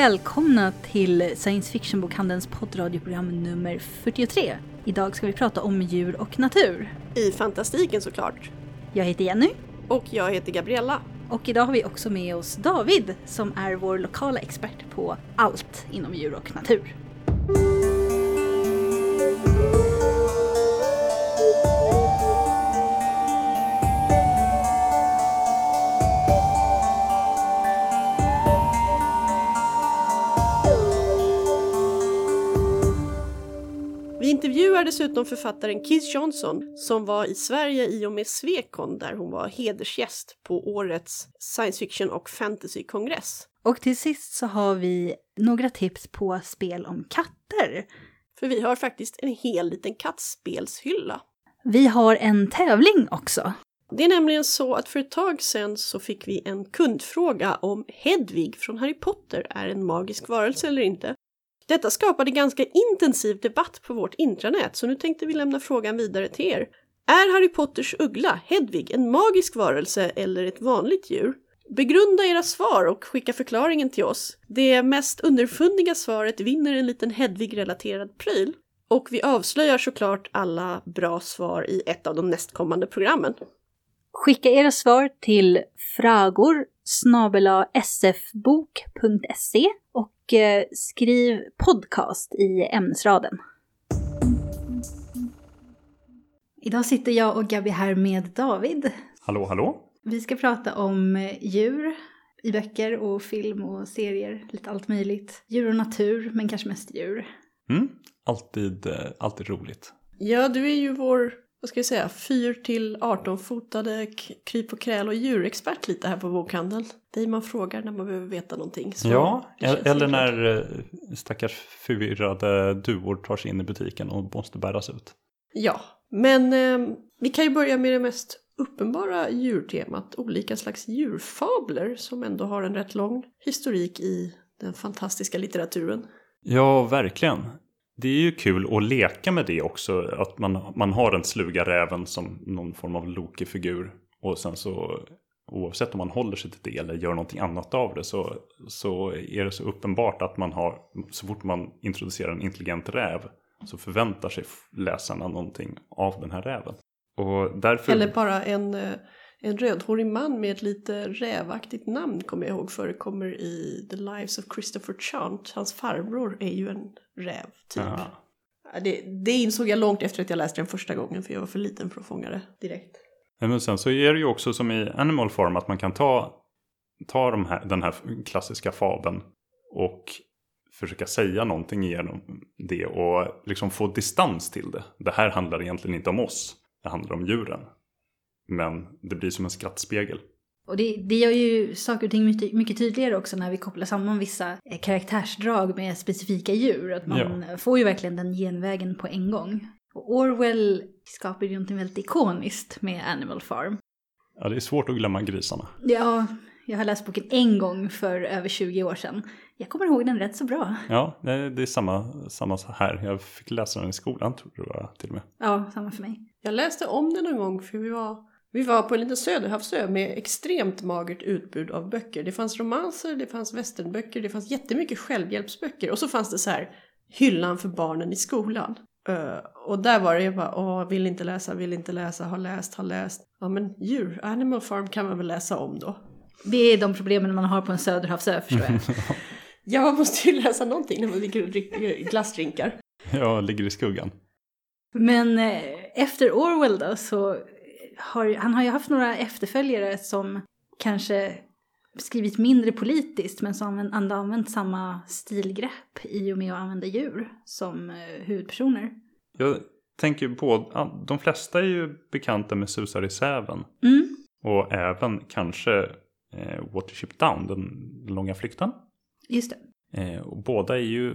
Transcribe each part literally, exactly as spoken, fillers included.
välkomna till Science Fiction-bokhandelns poddradioprogram nummer fyrtiotre. Idag ska vi prata om djur och natur. I fantastiken såklart. Jag heter Jenny. Och jag heter Gabriella. Och idag har vi också med oss David som är vår lokala expert på allt inom djur och natur. Intervjuar dessutom författaren Kij Johnson som var i Sverige i och med Svekon där hon var hedersgäst på årets science fiction och fantasy-kongress. Och till sist så har vi några tips på spel om katter. För vi har faktiskt en hel liten kattspelshylla. Vi har en tävling också. Det är nämligen så att för ett tag sedan så fick vi en kundfråga om Hedwig från Harry Potter är en magisk varelse eller inte. Detta skapade ganska intensiv debatt på vårt intranät, så nu tänkte vi lämna frågan vidare till er. Är Harry Potters uggla, Hedwig, en magisk varelse eller ett vanligt djur? Begrunda era svar och skicka förklaringen till oss. Det mest underfundiga svaret vinner en liten Hedwig-relaterad pryl. Och vi avslöjar såklart alla bra svar i ett av de nästkommande programmen. Skicka era svar till fragor snabel-a s f bok punkt se och skriv podcast i ämnesraden. Idag sitter jag och Gabi här med David. Hallå, hallå. Vi ska prata om djur i böcker och film och serier, lite allt möjligt. Djur och natur, men kanske mest djur. Mm, alltid, alltid roligt. Ja, du är ju vår, vad ska jag säga, fyra till arton fotade kryp och kräl och djurexpert lite här på bokhandeln. Det är man frågar när man behöver veta någonting. Så ja, eller när stackars förvirrade duor tar sig in i butiken och måste bäras ut. Ja, men eh, vi kan ju börja med det mest uppenbara djurtemat. Olika slags djurfabler som ändå har en rätt lång historik i den fantastiska litteraturen. Ja, verkligen. Det är ju kul att leka med det också, att man, man har en sluga räven som någon form av Loki-figur och sen så oavsett om man håller sig till det eller gör någonting annat av det så, så är det så uppenbart att man har, så fort man introducerar en intelligent räv så förväntar sig läsarna någonting av den här räven. Och därför... Eller bara en, en rödhårig man med ett lite rävaktigt namn kommer jag ihåg förekommer i The Lives of Christopher Chant. Hans farbror är ju en räv typ. Ja. Det, det insåg jag långt efter att jag läste den första gången för jag var för liten för att fånga det direkt. Men sen så är det ju också som i Animal Farm att man kan ta, ta de här, den här klassiska fabeln och försöka säga någonting genom det och liksom få distans till det. Det här handlar egentligen inte om oss, det handlar om djuren. Men det blir som en skrattspegel. Och det, det gör ju saker och ting mycket, mycket tydligare också när vi kopplar samman vissa karaktärsdrag med specifika djur. Att man ja. får ju verkligen den genvägen på en gång. Och Orwell skapar ju någonting väldigt ikoniskt med Animal Farm. Ja, det är svårt att glömma grisarna. Ja, jag har läst boken en gång för över tjugo år sedan. Jag kommer ihåg den rätt så bra. Ja, det är samma, samma här. Jag fick läsa den i skolan tror jag till och med. Ja, samma för mig. Jag läste om den en gång för vi var... Vi var på en liten söderhavsö med extremt magert utbud av böcker. Det fanns romanser, det fanns västernböcker, det fanns jättemycket självhjälpsböcker. Och så fanns det så här, hyllan för barnen i skolan. Uh, och där var det ju bara, åh, vill inte läsa, vill inte läsa, har läst, har läst. Ja men djur, Animal Farm kan man väl läsa om då. Det är de problemen man har på en söderhavsö, förstår jag. Ja, man måste ju läsa någonting när man ligger och dricker glassdrinkar. Ja, ligger i skuggan. Men eh, efter Orwell då så... Har, han har ju haft några efterföljare som kanske skrivit mindre politiskt men som ändå använt samma stilgrepp i och med att använda djur som huvudpersoner. Jag tänker på, de flesta är ju bekanta med Suset i säven. Mm. Och även kanske eh, Watership Down, den långa flykten. Just det. Eh, och båda är ju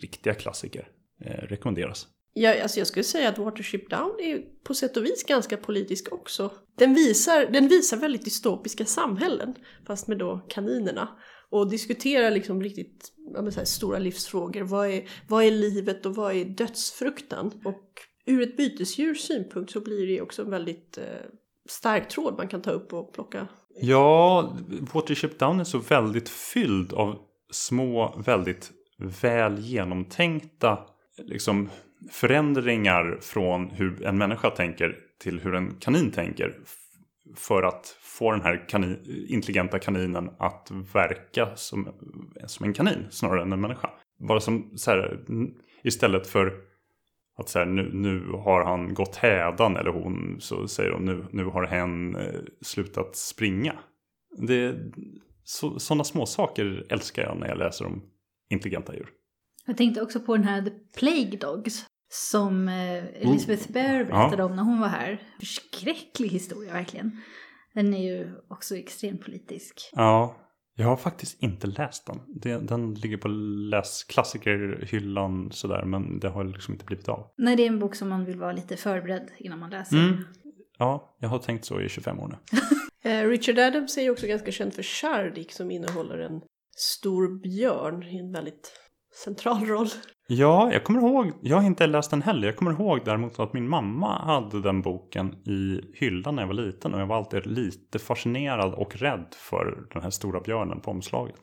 riktiga klassiker, eh, rekommenderas. Ja, alltså jag skulle säga att Watership Down är på sätt och vis ganska politisk också. Den visar, den visar väldigt dystopiska samhällen, fast med då kaninerna. Och diskuterar liksom riktigt ja, men så här, stora livsfrågor. Vad är, vad är livet och vad är dödsfruktan? Och ur ett bytesdjurs synpunkt så blir det också en väldigt eh, stark tråd man kan ta upp och plocka. Ja, Watership Down är så väldigt fylld av små, väldigt väl genomtänkta liksom, förändringar från hur en människa tänker till hur en kanin tänker. För att få den här kanin, intelligenta kaninen att verka som, som en kanin snarare än en människa. Bara som så här, istället för att så här, nu, nu har han gått hädan eller hon, så säger de nu, nu har hen eh, slutat springa. Det, så, sådana små saker älskar jag när jag läser om intelligenta djur. Jag tänkte också på den här The Plague Dogs. Som Elizabeth Bear berättade om när hon var här. Förskräcklig historia verkligen. Den är ju också extremt politisk. Ja, jag har faktiskt inte läst den. Den ligger på läsklassikerhyllan sådär. Men det har liksom inte blivit av. Nej, det är en bok som man vill vara lite förberedd innan man läser. Mm. Ja, jag har tänkt så i tjugofem år nu. Richard Adams är ju också ganska känd för Shardik, som innehåller en stor björn i en väldigt central roll. Ja, jag kommer ihåg, jag har inte läst den heller. Jag kommer ihåg däremot att min mamma hade den boken i hyllan när jag var liten. Och jag var alltid lite fascinerad och rädd för den här stora björnen på omslaget.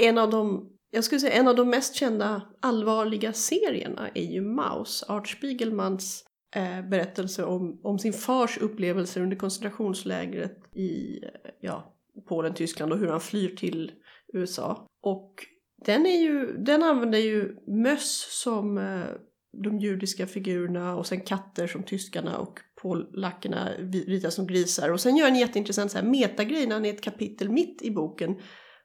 En av de, jag skulle säga, en av de mest kända allvarliga serierna är ju Maus. Art Spiegelmans eh, berättelse om, om sin fars upplevelser under koncentrationslägret i ja, Polen, Tyskland. Och hur han flyr till U S A. Och... Den, är ju, den använder ju möss som eh, de judiska figurerna och sen katter som tyskarna och polackerna ritar som grisar. Och sen gör en jätteintressant så här metagrej när han i ett kapitel mitt i boken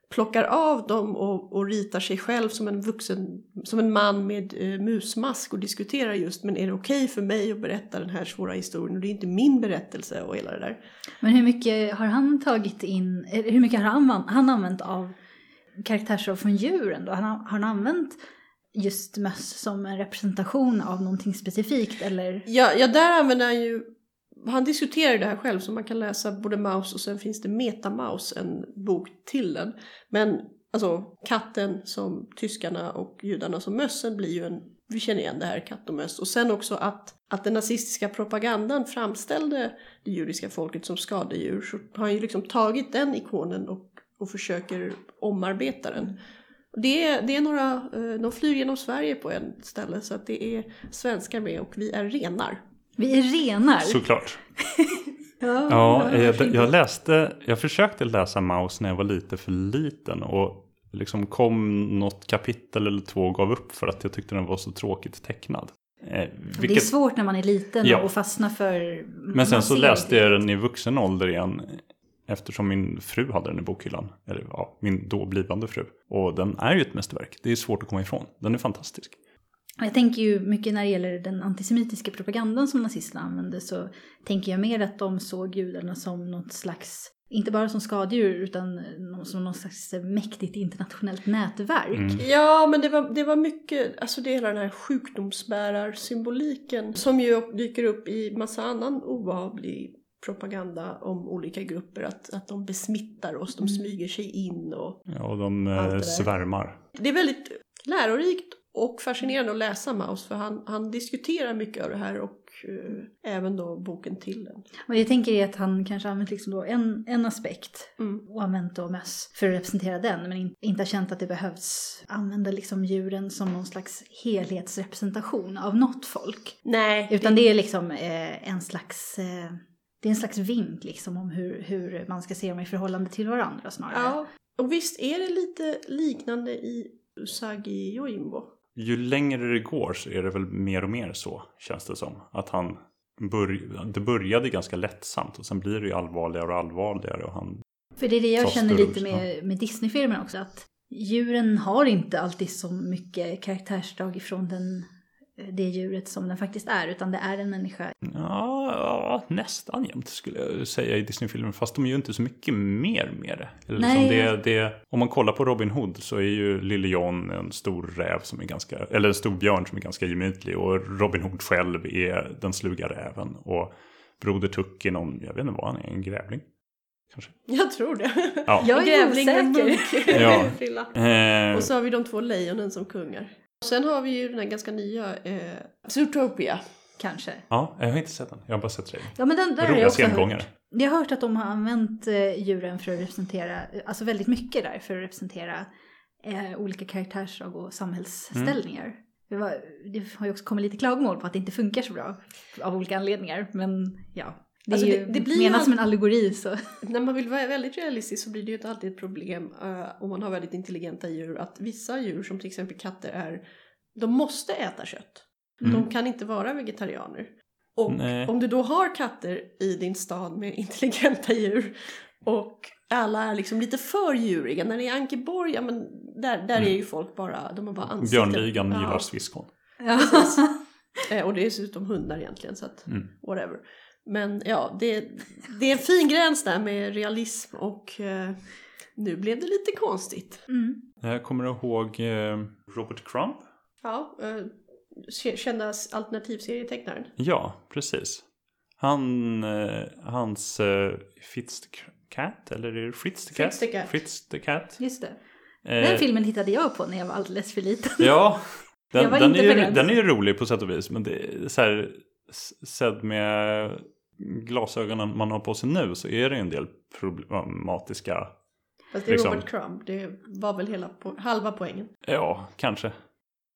plockar av dem och, och ritar sig själv som en vuxen, som en man med eh, musmask och diskuterar just, men är det okej för mig att berätta den här svåra historien och det är inte min berättelse och hela det där. Men hur mycket har han tagit in, hur mycket har han, han använt av karaktärsdrag från djuren då? Han har han använt just möss som en representation av någonting specifikt eller? Ja, ja där använder han ju, han diskuterar det här själv så man kan läsa både Maus och sen finns det Meta Maus, en bok till den. Men alltså katten som tyskarna och judarna som mössen blir ju en, vi känner igen det här, katt och möss. Och sen också att, att den nazistiska propagandan framställde det judiska folket som skadedjur, så har han ju liksom tagit den ikonen och Och försöker omarbeta den. Det är, det är några, de flyr genom Sverige på en ställe. Så att det är svenskar med och vi är renar. Vi är renar? Såklart. ja, ja, jag, jag läste, jag försökte läsa Maus när jag var lite för liten. Och liksom kom något kapitel eller två och gav upp för att jag tyckte den var så tråkigt tecknad. Eh, vilket... Det är svårt när man är liten ja. och fastnar för... Men sen så läste jag den i vuxen ålder igen. Eftersom min fru hade den i bokhyllan. Eller ja, min då blivande fru. Och den är ju ett mästerverk. Det är svårt att komma ifrån. Den är fantastisk. Jag tänker ju mycket när det gäller den antisemitiska propagandan som nazisterna använde. Så tänker jag mer att de såg judarna som något slags... Inte bara som skadedjur utan som någon slags mäktigt internationellt nätverk. Mm. Ja, men det var, det var mycket... Alltså det är hela den här sjukdomsbärar-symboliken. Som ju dyker upp i massa annan obehaglig... propaganda om olika grupper att, att de besmittar oss, de smyger sig in och ja, och de det svärmar. Det är väldigt lärorikt och fascinerande att läsa Maus för han, han diskuterar mycket av det här och eh, även då boken till den. Och jag tänker är att han kanske använt liksom då en, en aspekt mm. och använt då möss för att representera den men in, inte har känt att det behövs använda liksom djuren som någon slags helhetsrepresentation av något folk. Nej. Utan det, det är liksom eh, en slags... Eh, Det är en slags vink liksom om hur, hur man ska se dem i förhållande till varandra snarare. Ja, och visst är det lite liknande i Usagi Yojimbo. Ju längre det går så är det väl mer och mer så, känns det som. Att han börj- det började ganska lättsamt och sen blir det ju allvarligare och allvarligare. Och han För det är det jag känner lite med, med Disney-filmen också. Att djuren har inte alltid så mycket karaktärsdrag ifrån den... det djuret som den faktiskt är, utan det är en människa. Ja, ja nästan jämt skulle jag säga i Disney-filmer, fast de gör inte så mycket mer med det. Eller liksom det, det. Om man kollar på Robin Hood så är ju Lille John en stor räv som är ganska, eller en stor björn som är ganska gemytlig, och Robin Hood själv är den sluga räven och Broder Tuck är någon, jag vet inte vad han är, en grävling. Kanske. Jag tror det. Ja. Jag är osäker. ja. eh. Och så har vi de två lejonen som kungar. Sen har vi ju den här ganska nya eh, Zootopia, kanske. Ja, jag har inte sett den. Jag har bara sett trailern. Ja, men den där har jag också hört. Jag har hört att de har använt eh, djuren för att representera, alltså väldigt mycket där, för att representera eh, olika karaktärsdrag och samhällsställningar. Mm. Det, var, det har ju också kommit lite klagomål på att det inte funkar så bra av olika anledningar, men ja. Det, alltså det, det blir menas alltid, som en allegori. Så. När man vill vara väldigt realistisk så blir det ju inte alltid ett problem uh, om man har väldigt intelligenta djur. Att vissa djur som till exempel katter är, de måste äta kött. Mm. De kan inte vara vegetarianer. Och nej. Om du då har katter i din stad med intelligenta djur och alla är liksom lite för djuriga. När det är Ankeborg, ja, men där, där mm. är ju folk bara, de har bara ansikten. Björnligan gillar ja. sviskon. Ja. uh, och det är dessutom hundar egentligen, så att mm. whatever. Men ja, det, det är en fin gräns där med realism och eh, nu blev det lite konstigt. Mm. Jag kommer ihåg eh, Robert Crumb. Ja, eh, kända alternativserietecknaren. Ja, precis. Han, eh, hans eh, Fritz the Cat, eller är det Fritz the Cat? Fritz the Cat. Fritz the Cat. Just det. Den eh, filmen hittade jag på när jag var alldeles för liten. Ja, den, den, är, ju, den är ju rolig på sätt och vis, men det är så här... sedd med glasögonen man har på sig nu så är det en del problematiska. Fast det är liksom. Robert Crumb, det var väl hela po- halva poängen. Ja, kanske.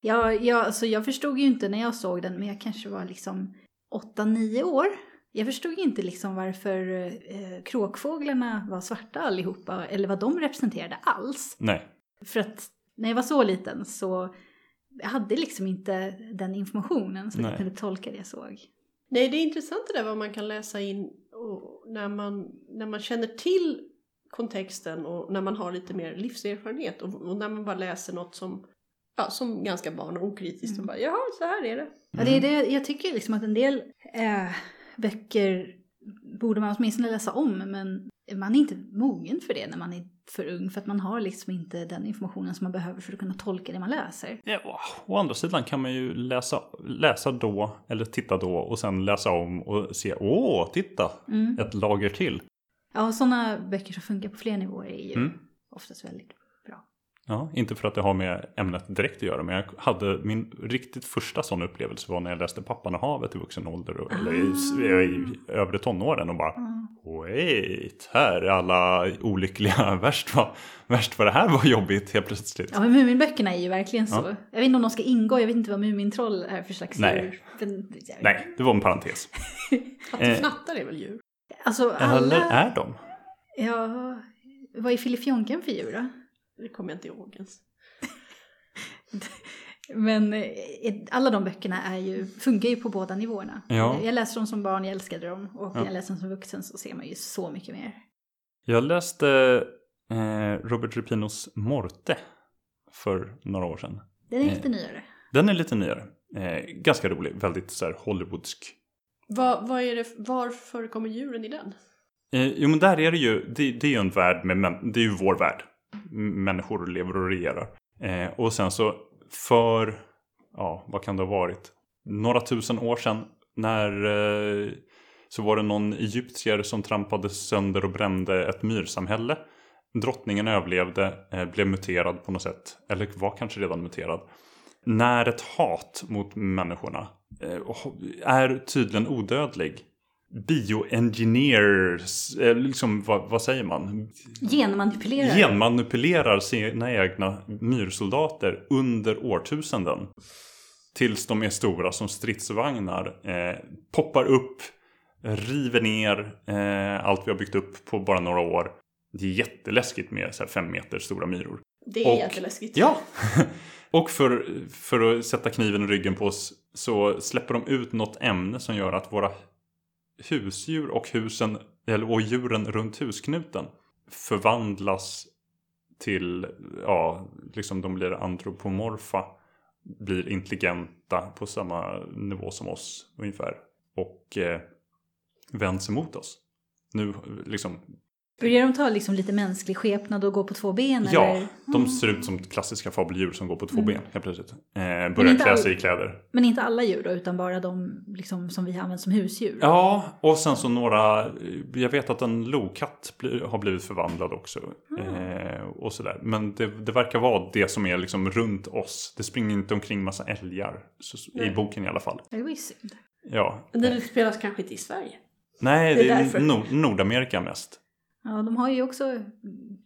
Ja, jag, alltså jag förstod ju inte när jag såg den, men jag kanske var liksom åtta nio år. Jag förstod ju inte liksom varför eh, kråkfåglarna var svarta allihopa eller vad de representerade alls. Nej. För att när jag var så liten så... jag hade liksom inte den informationen så jag kunde tolka det jag såg. Nej, det är intressant det där vad man kan läsa in och när, man, när man känner till kontexten och när man har lite mer livserfarenhet och, och när man bara läser något som, ja, som ganska barn och okritiskt mm. och bara, jaha, så här är det. Mm. Ja, det är det. Jag tycker liksom att en del äh, böcker borde man åtminstone läsa om, men man är inte mogen för det när man är för ung, för att man har liksom inte den informationen som man behöver för att kunna tolka det man läser. Ja, å andra sidan kan man ju läsa, läsa då, eller titta då och sen läsa om och se, åh, titta, mm. ett lager till. Ja, sådana böcker som funkar på fler nivåer är ju mm. oftast väldigt bra. Ja, inte för att det har med ämnet direkt att göra, men jag hade min riktigt första sån upplevelse var när jag läste Pappan och havet i vuxen ålder, och, ah. eller i, i, i övre tonåren och bara... Ah. Wait, här är alla olyckliga. Värst vad, värst vad det här var jobbigt helt plötsligt. Ja, men Muminböckerna är ju verkligen så. Ja. Jag vet inte om de ska ingå, jag vet inte vad Mumintroll är för slags Nej. djur. Den, Nej, det var en parentes. Att de fnattar är väl djur? Alltså, alla... eller är de? Ja, vad är Filifjonken för djur då? Det kommer jag inte ihåg ens. Men alla de böckerna är ju, funkar ju på båda nivåerna. Ja. Jag läste dem som barn, jag älskade dem. Och ja. när jag läste dem som vuxen så ser man ju så mycket mer. Jag läste eh, Robert Rupinos Morte för några år sedan. Den är eh, lite nyare. Den är lite nyare. Eh, ganska rolig, väldigt så här hollywoodsk. Va, vad är det, varför kommer djuren i den? Eh, jo men där är det ju, det, det är ju en värld med, men, det är ju vår värld. Människor lever och regerar. Eh, och sen så för, ja, vad kan det ha varit? Några tusen år sedan när eh, så var det någon egyptier som trampade sönder och brände ett myrsamhälle. Drottningen överlevde, eh, blev muterad på något sätt. Eller var kanske redan muterad. När ett hat mot människorna eh, är tydligen odödlig. Bioengineers, eh, liksom, vad, vad säger man? Genmanipulerar. Genmanipulerar sina egna myrsoldater under årtusenden. Tills de är stora som stridsvagnar. Eh, poppar upp, river ner eh, allt vi har byggt upp på bara några år. Det är jätteläskigt med så här fem meter stora myror. Det är och, jätteläskigt. Ja, och för, för att sätta kniven i ryggen på oss så släpper de ut något ämne som gör att våra husdjur och, husen, eller, och djuren runt husknuten förvandlas till, ja, liksom de blir antropomorfa, blir intelligenta på samma nivå som oss ungefär och eh, vänds emot oss. Nu liksom... börjar de ta liksom lite mänsklig skepnad och gå på två ben? Ja, eller? Mm. De ser ut som klassiska fabeldjur som går på två mm. ben helt plötsligt. Eh, börjar klä sig all... i kläder. Men inte alla djur då, utan bara de liksom, som vi använder som husdjur? Ja, och sen så några... jag vet att en lokatt bli, har blivit förvandlad också. Mm. Eh, och sådär. Men det, det verkar vara det som är liksom runt oss. Det springer inte omkring massa älgar. Så, i boken i alla fall. Det var ju synd. Ja. Men det spelas kanske inte i Sverige? Nej, det är, det är Nord- Nordamerika mest. Ja, de har ju också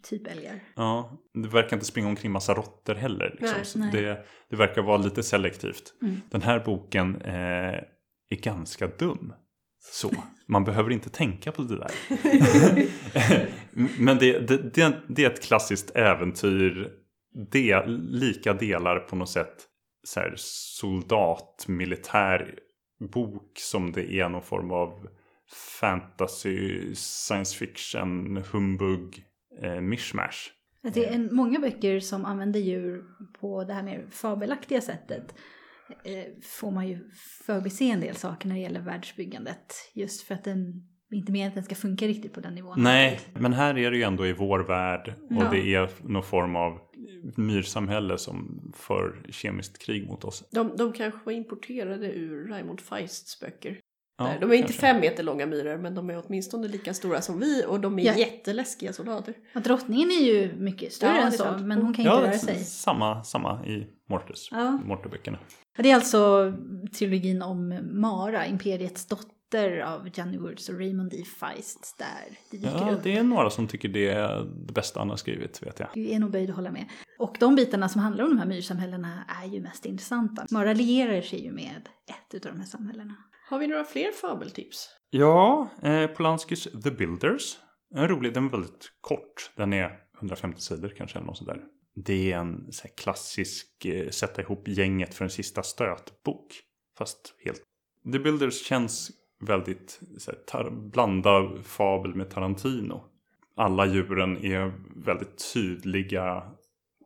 typ älgar. Ja, det verkar inte springa omkring massa råttor heller. Liksom. Nej, nej. Det, det verkar vara lite selektivt. Mm. Den här boken eh, är ganska dum. Så, man behöver inte tänka på det där. Men det, det, det, det är ett klassiskt äventyr. Det, lika delar på något sätt så här, soldat, militär bok som det är någon form av fantasy, science fiction, humbug, eh, mishmash. Det är en, många böcker som använder djur på det här mer fabelaktiga sättet. Eh, får man ju förbise en del saker när det gäller världsbyggandet. Just för att den inte mer att den ska funka riktigt på den nivån. Nej, men här är det ju ändå i vår värld. Och ja. Det är någon form av myrsamhälle som för kemiskt krig mot oss. De, de kanske var importerade ur Raymond Feists böcker. Ja, de är inte kanske. fem meter långa myror, men de är åtminstone lika stora som vi. Och de är ja. jätteläskiga soldater. Och drottningen är ju mycket större ja, än så, men hon kan inte ja, röra sig. Samma, samma i Mortes, ja. Morteböckerna. Det är alltså trilogin om Mara, imperiets dotter av Johnny Woods och Raymond E. Feist. Där det dyker ja, upp. Det är några som tycker det är det bästa han har skrivit, vet jag. Det är nog böjd att hålla med. Och de bitarna som handlar om de här myrsamhällena är ju mest intressanta. Mara allierar sig ju med ett utav de här samhällena. Har vi några fler fabeltips? Ja, eh, Polanskis The Builders. En rolig, den är väldigt kort. Den är hundrafemtio sidor kanske eller något sånt där. Det är en så här, klassisk eh, sätta ihop gänget för en sista stötbok. Fast helt... The Builders känns väldigt så här, tar- blanda fabel med Tarantino. Alla djuren är väldigt tydliga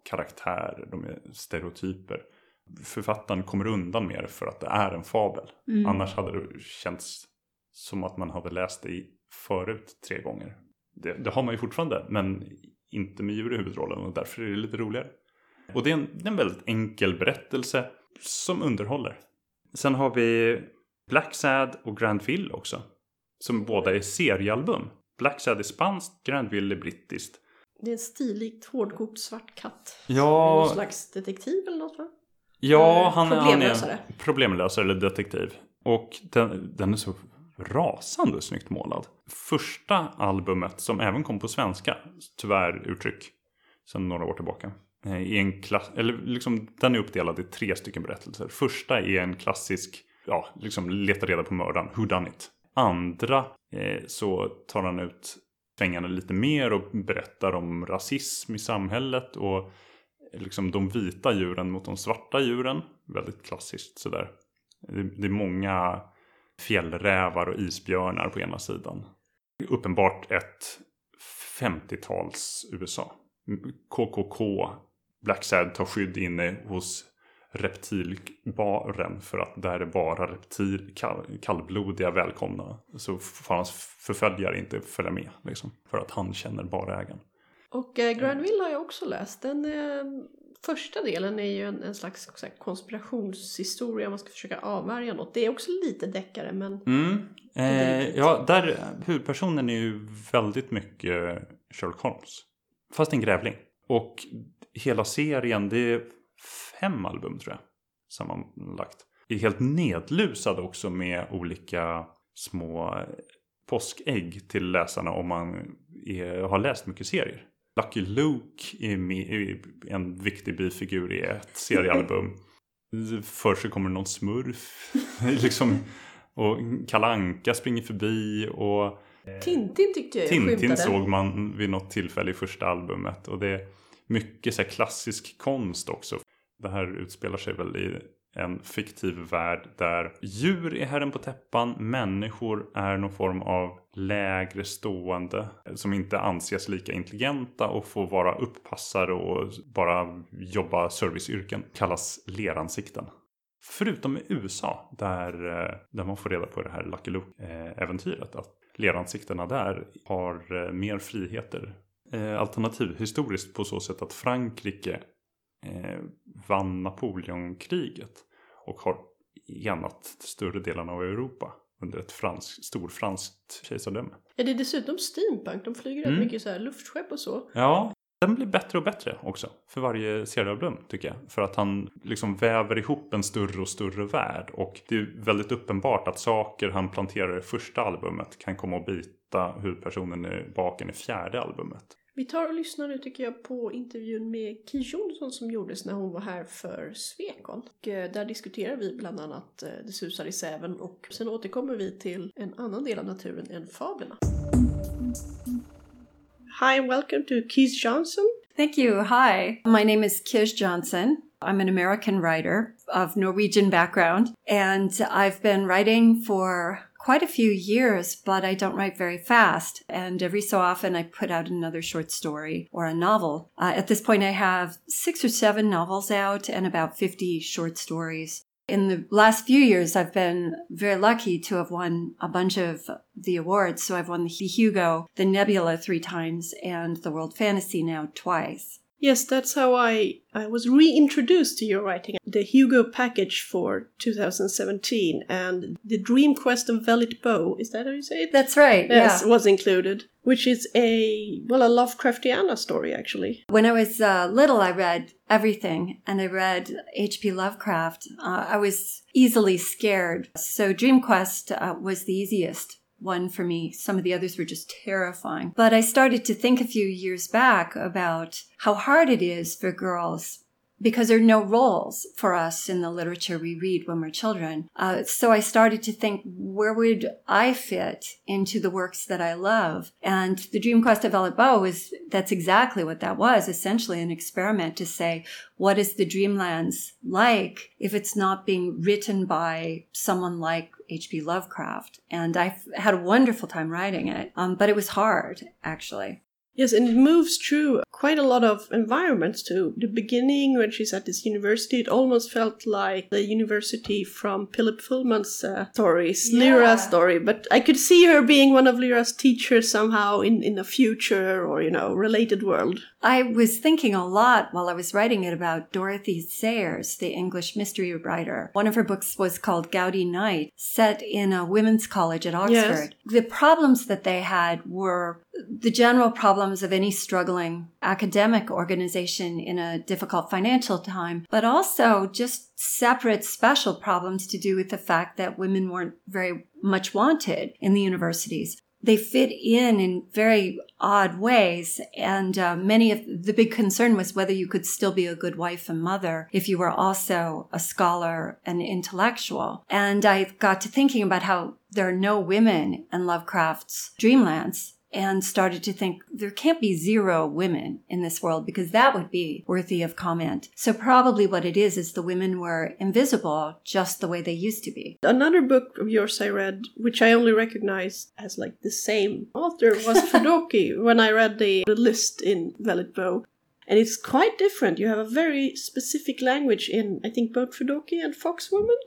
karaktärer. De är stereotyper. Författaren kommer undan mer för att det är en fabel. Mm. Annars hade det känts som att man hade läst det i förut tre gånger. Det, det har man ju fortfarande, men inte med djur i huvudrollen, och därför är det lite roligare. Och det är en, det är en väldigt enkel berättelse som underhåller. Sen har vi Black Sad och Grandville också, som båda är seriealbum. Black Sad är spanskt, Grandville är brittiskt. Det är en stiligt hårdkokt svart katt. Ja. Någon slags detektiv eller något, va? Ja, han, han är problemlösare eller detektiv. Och den, den är så rasande snyggt målad. Första albumet som även kom på svenska, tyvärr uttryck, sedan några år tillbaka. Är en klass, eller liksom, den är uppdelad i tre stycken berättelser. Första är en klassisk, ja, liksom leta reda på mördaren, who done it. Andra eh, så tar han ut svängarna lite mer och berättar om rasism i samhället och... liksom de vita djuren mot de svarta djuren. Väldigt klassiskt sådär. Det är många fjällrävar och isbjörnar på ena sidan. Uppenbart ett femtiotals U S A. K K K, Black Sad tar skydd inne hos reptilbaren. För att där är bara reptil, kall, kallblodiga välkomna. Så får hans förföljare inte följa med. Liksom, för att han känner bara ägaren. Och eh, Grandville har jag också läst. Den eh, första delen är ju en, en slags så här, konspirationshistoria. Man ska försöka avvärja något. Det är också lite deckare, men... Mm. Eh, ja, där huvudpersonen är ju väldigt mycket Sherlock Holmes. Fast en grävling. Och hela serien, det är fem album tror jag. Sammanlagt. Det är helt nedlusad också med olika små påskägg till läsarna om man är, har läst mycket serier. Lucky Luke är, med, är en viktig bifigur i ett seriealbum. Först så kommer någon smurf. liksom, och Kalle Anka springer förbi. Och Tintin tyckte jag Tintin skymtade. Såg man vid något tillfälle i första albumet. Och det är mycket så här klassisk konst också. Det här utspelar sig väl i en fiktiv värld där djur är herren på täppan. Människor är någon form av lägre stående som inte anses lika intelligenta och får vara upppassare och bara jobba serviceyrken. Kallas leransikten. Förutom i U S A där, där man får reda på det här Lucky Luke-äventyret. Att leransikterna där har mer friheter. Alternativhistoriskt på så sätt att Frankrike vann Napoleonkriget och har enat större delen av Europa under ett fransk, stor franskt kejsardöme. Ja, det är dessutom steampunk. De flyger mm. mycket så här luftskepp och så. Ja, den blir bättre och bättre också för varje seriealbum, tycker jag. För att han liksom väver ihop en större och större värld. Och det är väldigt uppenbart att saker han planterar i första albumet kan komma att bita hur personen är baken i fjärde albumet. Vi tar och lyssnar nu, tycker jag, på intervjun med Kij Johnson som gjordes när hon var här för Svekon. Och där diskuterar vi bland annat Det susar i säven, och sen återkommer vi till en annan del av naturen än fablerna. Hi and welcome to Kij Johnson. Thank you. Hi. My name is Kij Johnson. I'm an American writer of Norwegian background, and I've been writing for quite a few years, but I don't write very fast, and every so often I put out another short story or a novel. Uh, at this point I have six or seven novels out and about fifty short stories. In the last few years I've been very lucky to have won a bunch of the awards, so I've won the Hugo, the Nebula three times, and the World Fantasy now twice. Yes, that's how I, I was reintroduced to your writing. The Hugo package for twenty seventeen and The Dream Quest of Vellitt Boe, is that how you say it? That's right, yes, yeah. Was included, which is a, well, a Lovecraftiana story, actually. When I was uh, little, I read everything, and I read H P Lovecraft. Uh, I was easily scared, so Dream Quest uh, was the easiest one for me. Some of the others were just terrifying. But I started to think a few years back about how hard it is for girls, because there are no roles for us in the literature we read when we're children. Uh, so I started to think, where would I fit into the works that I love? And The Dream Quest of Vellitt Boe is, that's exactly what that was, essentially an experiment to say, what is the Dreamlands like if it's not being written by someone like H P Lovecraft? And I had a wonderful time writing it, um, but it was hard, actually. Yes, and it moves through quite a lot of environments too. The beginning, when she's at this university, it almost felt like the university from Philip Pullman's uh, stories, yeah. Lyra's story. But I could see her being one of Lyra's teachers somehow in, in a future or, you know, related world. I was thinking a lot while I was writing it about Dorothy Sayers, the English mystery writer. One of her books was called Gaudy Night, set in a women's college at Oxford. Yes. The problems that they had were the general problems of any struggling academic organization in a difficult financial time, but also just separate special problems to do with the fact that women weren't very much wanted in the universities. They fit in in very odd ways, and uh, many of the big concern was whether you could still be a good wife and mother if you were also a scholar and intellectual. And I got to thinking about how there are no women in Lovecraft's Dreamlands, and started to think there can't be zero women in this world because that would be worthy of comment. So probably what it is is the women were invisible just the way they used to be. Another book of yours I read, which I only recognized as like the same author, was Fudoki when I read the, the list in Vellitt Boe. And it's quite different. You have a very specific language in, I think, both Fudoki and Foxwoman.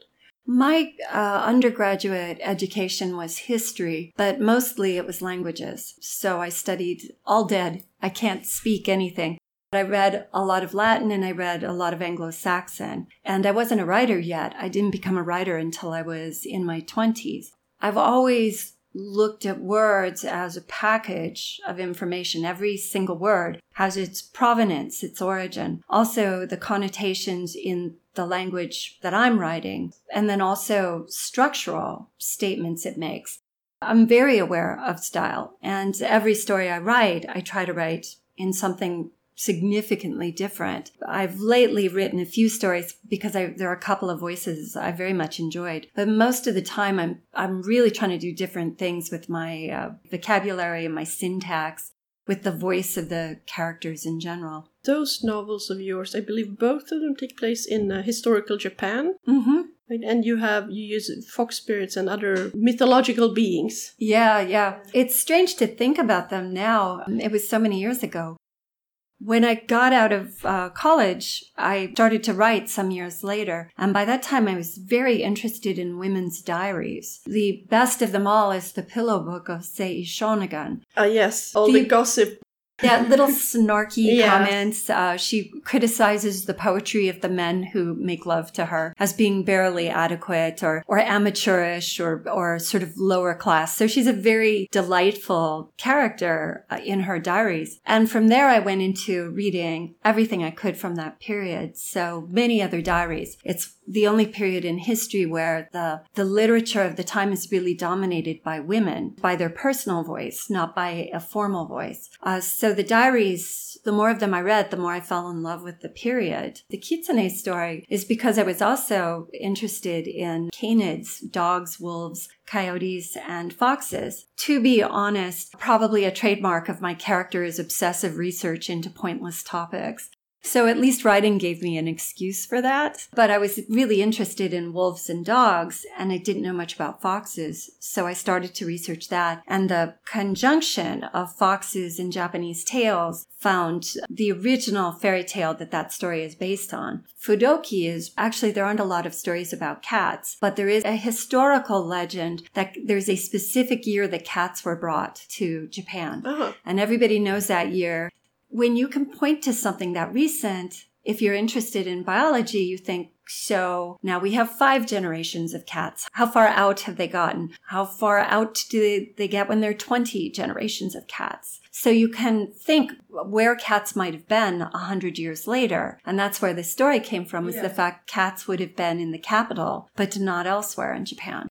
My uh, undergraduate education was history, but mostly it was languages. So I studied all dead. I can't speak anything. I read a lot of Latin and I read a lot of Anglo-Saxon. And I wasn't a writer yet. I didn't become a writer until I was in my twenties. I've always looked at words as a package of information. Every single word has its provenance, its origin. Also, the connotations in the language that I'm writing, and then also structural statements it makes. I'm very aware of style, and every story I write, I try to write in something significantly different. I've lately written a few stories because I, there are a couple of voices I very much enjoyed, but most of the time I'm I'm really trying to do different things with my uh, vocabulary and my syntax, with the voice of the characters in general. Those novels of yours, I believe both of them take place in uh, historical Japan. Mm-hmm. Right? And you have you use fox spirits and other mythological beings. Yeah, yeah. It's strange to think about them now. It was so many years ago. When I got out of uh, college, I started to write some years later, and by that time I was very interested in women's diaries. The best of them all is the Pillow Book of Sei Shonagan. Ah, uh, yes, all the, the gossip. Yeah, little snarky yeah. comments. Uh, she criticizes the poetry of the men who make love to her as being barely adequate or, or amateurish or, or sort of lower class. So she's a very delightful character uh, in her diaries. And from there, I went into reading everything I could from that period. So many other diaries. It's the only period in history where the, the literature of the time is really dominated by women, by their personal voice, not by a formal voice. Uh, so the diaries, the more of them I read, the more I fell in love with the period. The Kitsune story is because I was also interested in canids, dogs, wolves, coyotes, and foxes. To be honest, probably a trademark of my character is obsessive research into pointless topics. So at least writing gave me an excuse for that. But I was really interested in wolves and dogs, and I didn't know much about foxes. So I started to research that. And the conjunction of foxes and Japanese tales found the original fairy tale that that story is based on. Fudoki is, actually, there aren't a lot of stories about cats, but there is a historical legend that there's a specific year that cats were brought to Japan. Uh-huh. And everybody knows that year. When you can point to something that recent, if you're interested in biology, you think, so now we have five generations of cats. How far out have they gotten? How far out do they, they get when they're twenty generations of cats? So you can think where cats might have been one hundred years later. And that's where the story came from, is yeah. the fact cats would have been in the capital, but not elsewhere in Japan.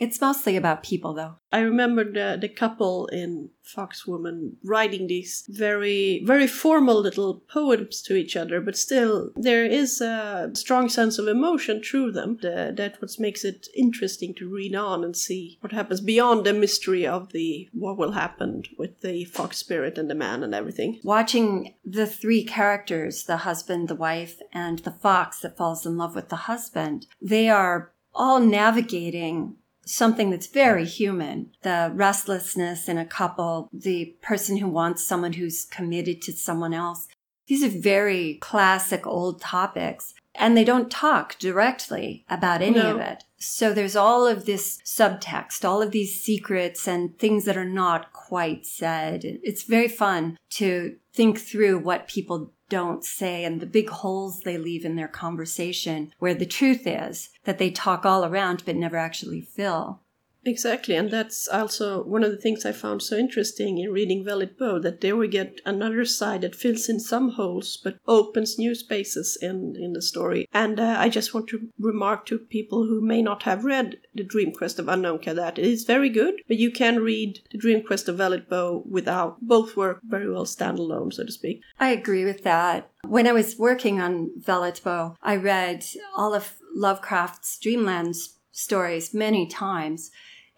It's mostly about people, though. I remember the, the couple in Foxwoman writing these very, very formal little poems to each other, but still there is a strong sense of emotion through them. The, that what makes it interesting to read on and see what happens beyond the mystery of the what will happen with the fox spirit and the man and everything. Watching the three characters, the husband, the wife, and the fox that falls in love with the husband, they are all navigating something that's very human. The restlessness in a couple, the person who wants someone who's committed to someone else. These are very classic old topics. And they don't talk directly about any no. of it. So there's all of this subtext, all of these secrets and things that are not quite said. It's very fun to think through what people don't say and the big holes they leave in their conversation, where the truth is that they talk all around but never actually fill. Exactly, and that's also one of the things I found so interesting in reading Vellitt Boe, that there we get another side that fills in some holes but opens new spaces in, in the story. And uh, I just want to remark to people who may not have read The Dream Quest of Unknown Kadath, it is very good, but you can read The Dream Quest of Vellitt Boe without. Both work very well standalone, so to speak. I agree with that. When I was working on Vellitt Boe, I read all of Lovecraft's Dreamlands stories many times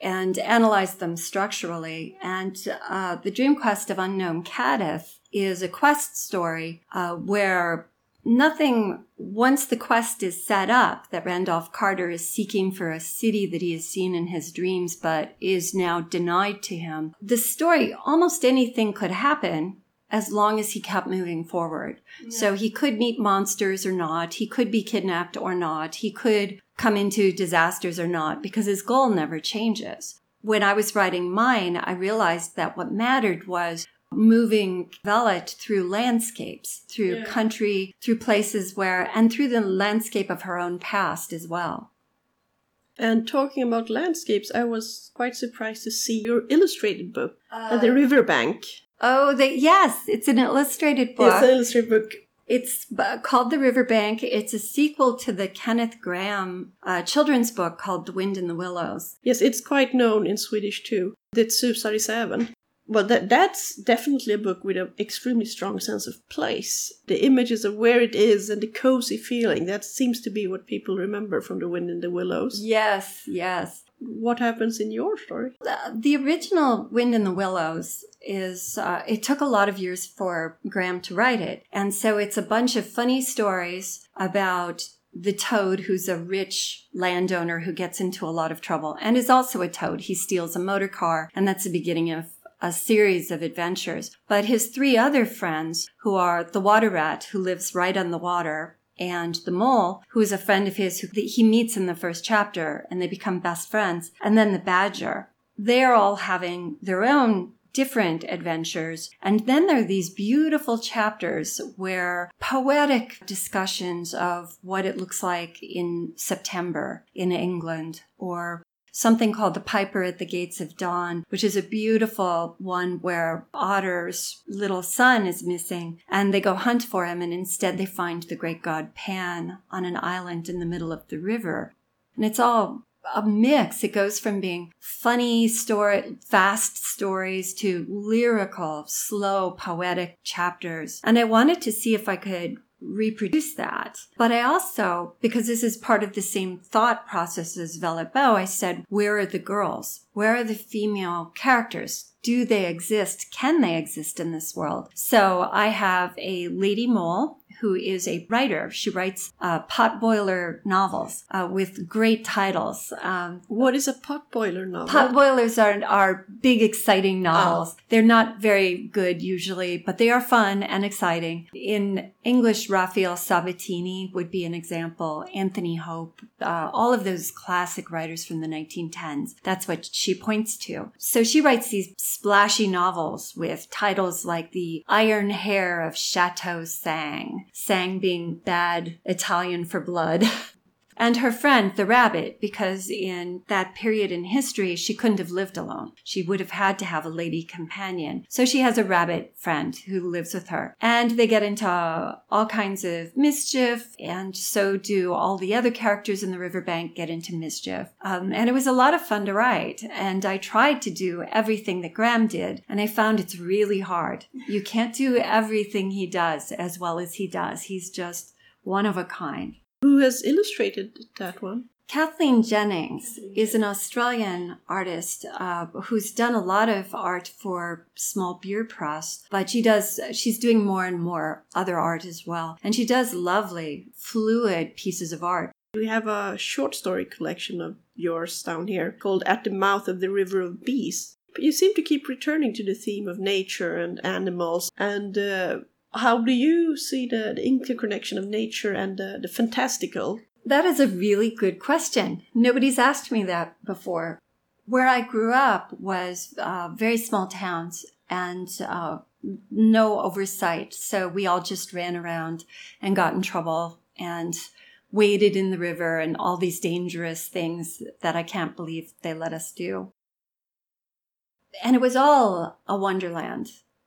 and analyze them structurally. And uh, The Dream Quest of Unknown Kadath is a quest story uh, where nothing, once the quest is set up, that Randolph Carter is seeking for a city that he has seen in his dreams but is now denied to him. The story, almost anything could happen as long as he kept moving forward. Yeah. So he could meet monsters or not. He could be kidnapped or not. He could come into disasters or not, because his goal never changes. When I was writing mine, I realized that what mattered was moving Vellitt through landscapes, through yeah. country, through places where, and through the landscape of her own past as well. And talking about landscapes, I was quite surprised to see your illustrated book, uh, The Riverbank. Oh, the, yes, it's an illustrated book. It's an illustrated book. It's called The Riverbank. It's a sequel to the Kenneth Graham uh, children's book called The Wind in the Willows. Yes, it's quite known in Swedish too. That's Suset i säven. Well, that, that's definitely a book with an extremely strong sense of place. The images of where it is and the cozy feeling, that seems to be what people remember from The Wind in the Willows. Yes, yes. What happens in your story? Uh, the original Wind in the Willows is, uh, it took a lot of years for Graham to write it. And so it's a bunch of funny stories about the toad, who's a rich landowner who gets into a lot of trouble and is also a toad. He steals a motor car, and that's the beginning of a series of adventures. But his three other friends, who are the water rat, who lives right on the water, and the mole, who is a friend of his who he meets in the first chapter, and they become best friends, and then the badger, they are all having their own different adventures. And then there are these beautiful chapters where poetic discussions of what it looks like in September in England, or something called The Piper at the Gates of Dawn, which is a beautiful one where Otter's little son is missing, and they go hunt for him, and instead they find the great god Pan on an island in the middle of the river. And it's all a mix. It goes from being funny story, fast stories to lyrical, slow, poetic chapters. And I wanted to see if I could reproduce that. But I also, because this is part of the same thought process as Vellitt Boe, I said, where are the girls? Where are the female characters? Do they exist? Can they exist in this world? So I have a lady mole who is a writer. She writes uh, potboiler novels uh, with great titles. Um, what is a potboiler novel? Potboilers are, are big, exciting novels. Oh. They're not very good usually, but they are fun and exciting. In English, Raphael Sabatini would be an example, Anthony Hope, uh, all of those classic writers from the nineteen tens. That's what she points to. So she writes these splashy novels with titles like The Iron Hair of Chateau Sang, Sang being bad Italian for blood, and her friend, the rabbit, because in that period in history, she couldn't have lived alone. She would have had to have a lady companion. So she has a rabbit friend who lives with her, and they get into all kinds of mischief, and so do all the other characters in The Riverbank get into mischief. Um, and it was a lot of fun to write, and I tried to do everything that Graham did, and I found it's really hard. You can't do everything he does as well as he does. He's just one of a kind. Who has illustrated that one? Kathleen Jennings is an Australian artist uh, who's done a lot of art for small beer press, but she does, she's doing more and more other art as well. And she does lovely, fluid pieces of art. We have a short story collection of yours down here called At the Mouth of the River of Bees. But you seem to keep returning to the theme of nature and animals and... Uh, How do you see the, the interconnection of nature and the, the fantastical? That is a really good question. Nobody's asked me that before. Where I grew up was uh, very small towns and uh, no oversight. So we all just ran around and got in trouble and waded in the river and all these dangerous things that I can't believe they let us do. And it was all a wonderland.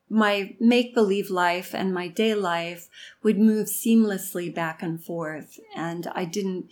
My make-believe life and my day life would move seamlessly back and forth, and I didn't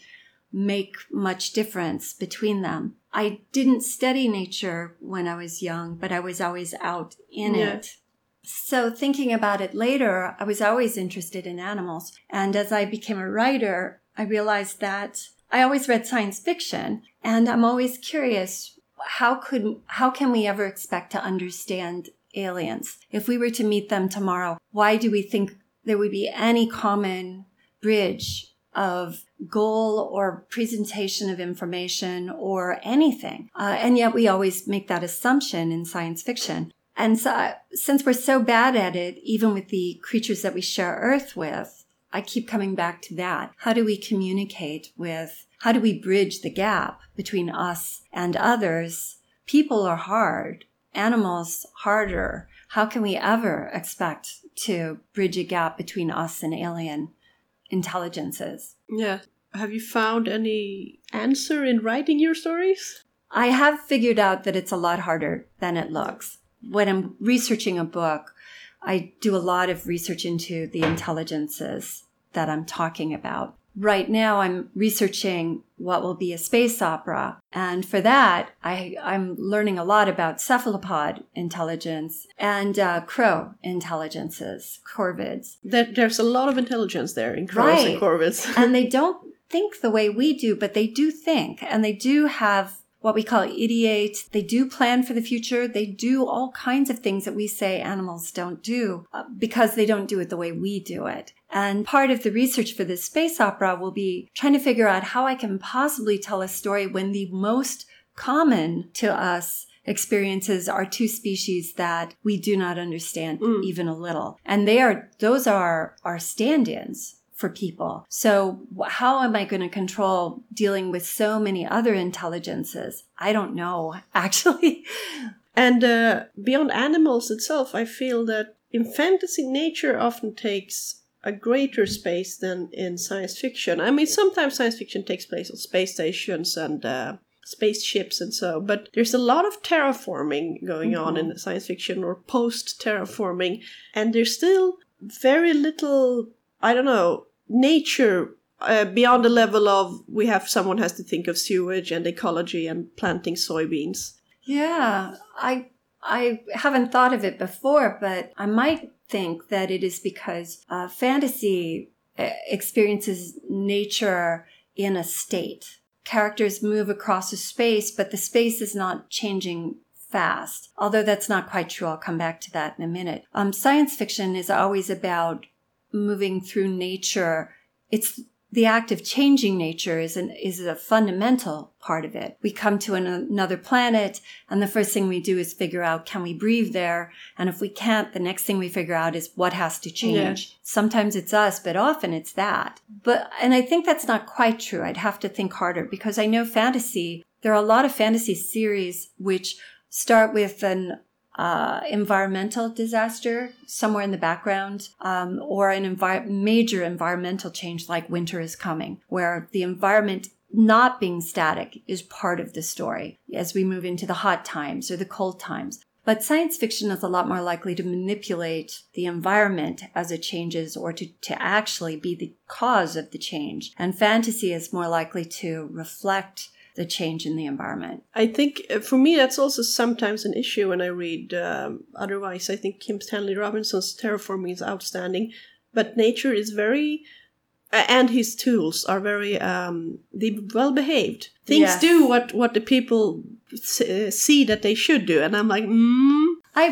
make much difference between them. I didn't study nature when I was young, but I was always out in yeah. it. So thinking about it later, I was always interested in animals. And as I became a writer, I realized that I always read science fiction, and I'm always curious, how could, how can we ever expect to understand aliens? If we were to meet them tomorrow, why do we think there would be any common bridge of goal or presentation of information or anything? Uh, and yet we always make that assumption in science fiction. And so, uh, since we're so bad at it, even with the creatures that we share Earth with, I keep coming back to that. How do we communicate with, how do we bridge the gap between us and others? People are hard. Animals harder. How can we ever expect to bridge a gap between us and alien intelligences? Yeah. Have you found any answer in writing your stories? I have figured out that it's a lot harder than it looks. When I'm researching a book, I do a lot of research into the intelligences that I'm talking about. Right now, I'm researching what will be a space opera. And for that, I, I'm learning a lot about cephalopod intelligence and uh, crow intelligences, corvids. There, there's a lot of intelligence there in crows right. and corvids. And they don't think the way we do, but they do think. And they do have what we call ideate. They do plan for the future. They do all kinds of things that we say animals don't do because they don't do it the way we do it. And part of the research for this space opera will be trying to figure out how I can possibly tell a story when the most common to us experiences are two species that we do not understand mm. even a little. And they are, those are our stand-ins for people. So how am I going to control dealing with so many other intelligences? I don't know, actually. And uh, beyond animals itself, I feel that in fantasy, nature often takes a greater space than in science fiction. I mean, sometimes science fiction takes place on space stations and uh, spaceships and so, but there's a lot of terraforming going mm-hmm. on in science fiction or post-terraforming, and there's still very little, I don't know, nature uh, beyond the level of we have someone has to think of sewage and ecology and planting soybeans. Yeah, I I haven't thought of it before, but I might think that it is because uh, fantasy experiences nature in a state. Characters move across a space, but the space is not changing fast. Although that's not quite true. I'll come back to that in a minute. Um, science fiction is always about moving through nature. It's the act of changing nature is an, is a fundamental part of it. We come to an, another planet, and the first thing we do is figure out, can we breathe there? And if we can't, the next thing we figure out is what has to change. Yeah. Sometimes it's us, but often it's that. But, and I think that's not quite true. I'd have to think harder, because I know fantasy, there are a lot of fantasy series which start with an Uh, environmental disaster somewhere in the background, um, or an envi- major environmental change like winter is coming, where the environment not being static is part of the story as we move into the hot times or the cold times. But science fiction is a lot more likely to manipulate the environment as it changes, or to, to actually be the cause of the change. And fantasy is more likely to reflect the change in the environment. I think uh, for me that's also sometimes an issue when I read um, otherwise. I think Kim Stanley Robinson's Terraforming is outstanding, but nature is very uh, and his tools are very um they well behaved. Things yes. do what what the people s- uh, see that they should do, and I'm like mm. I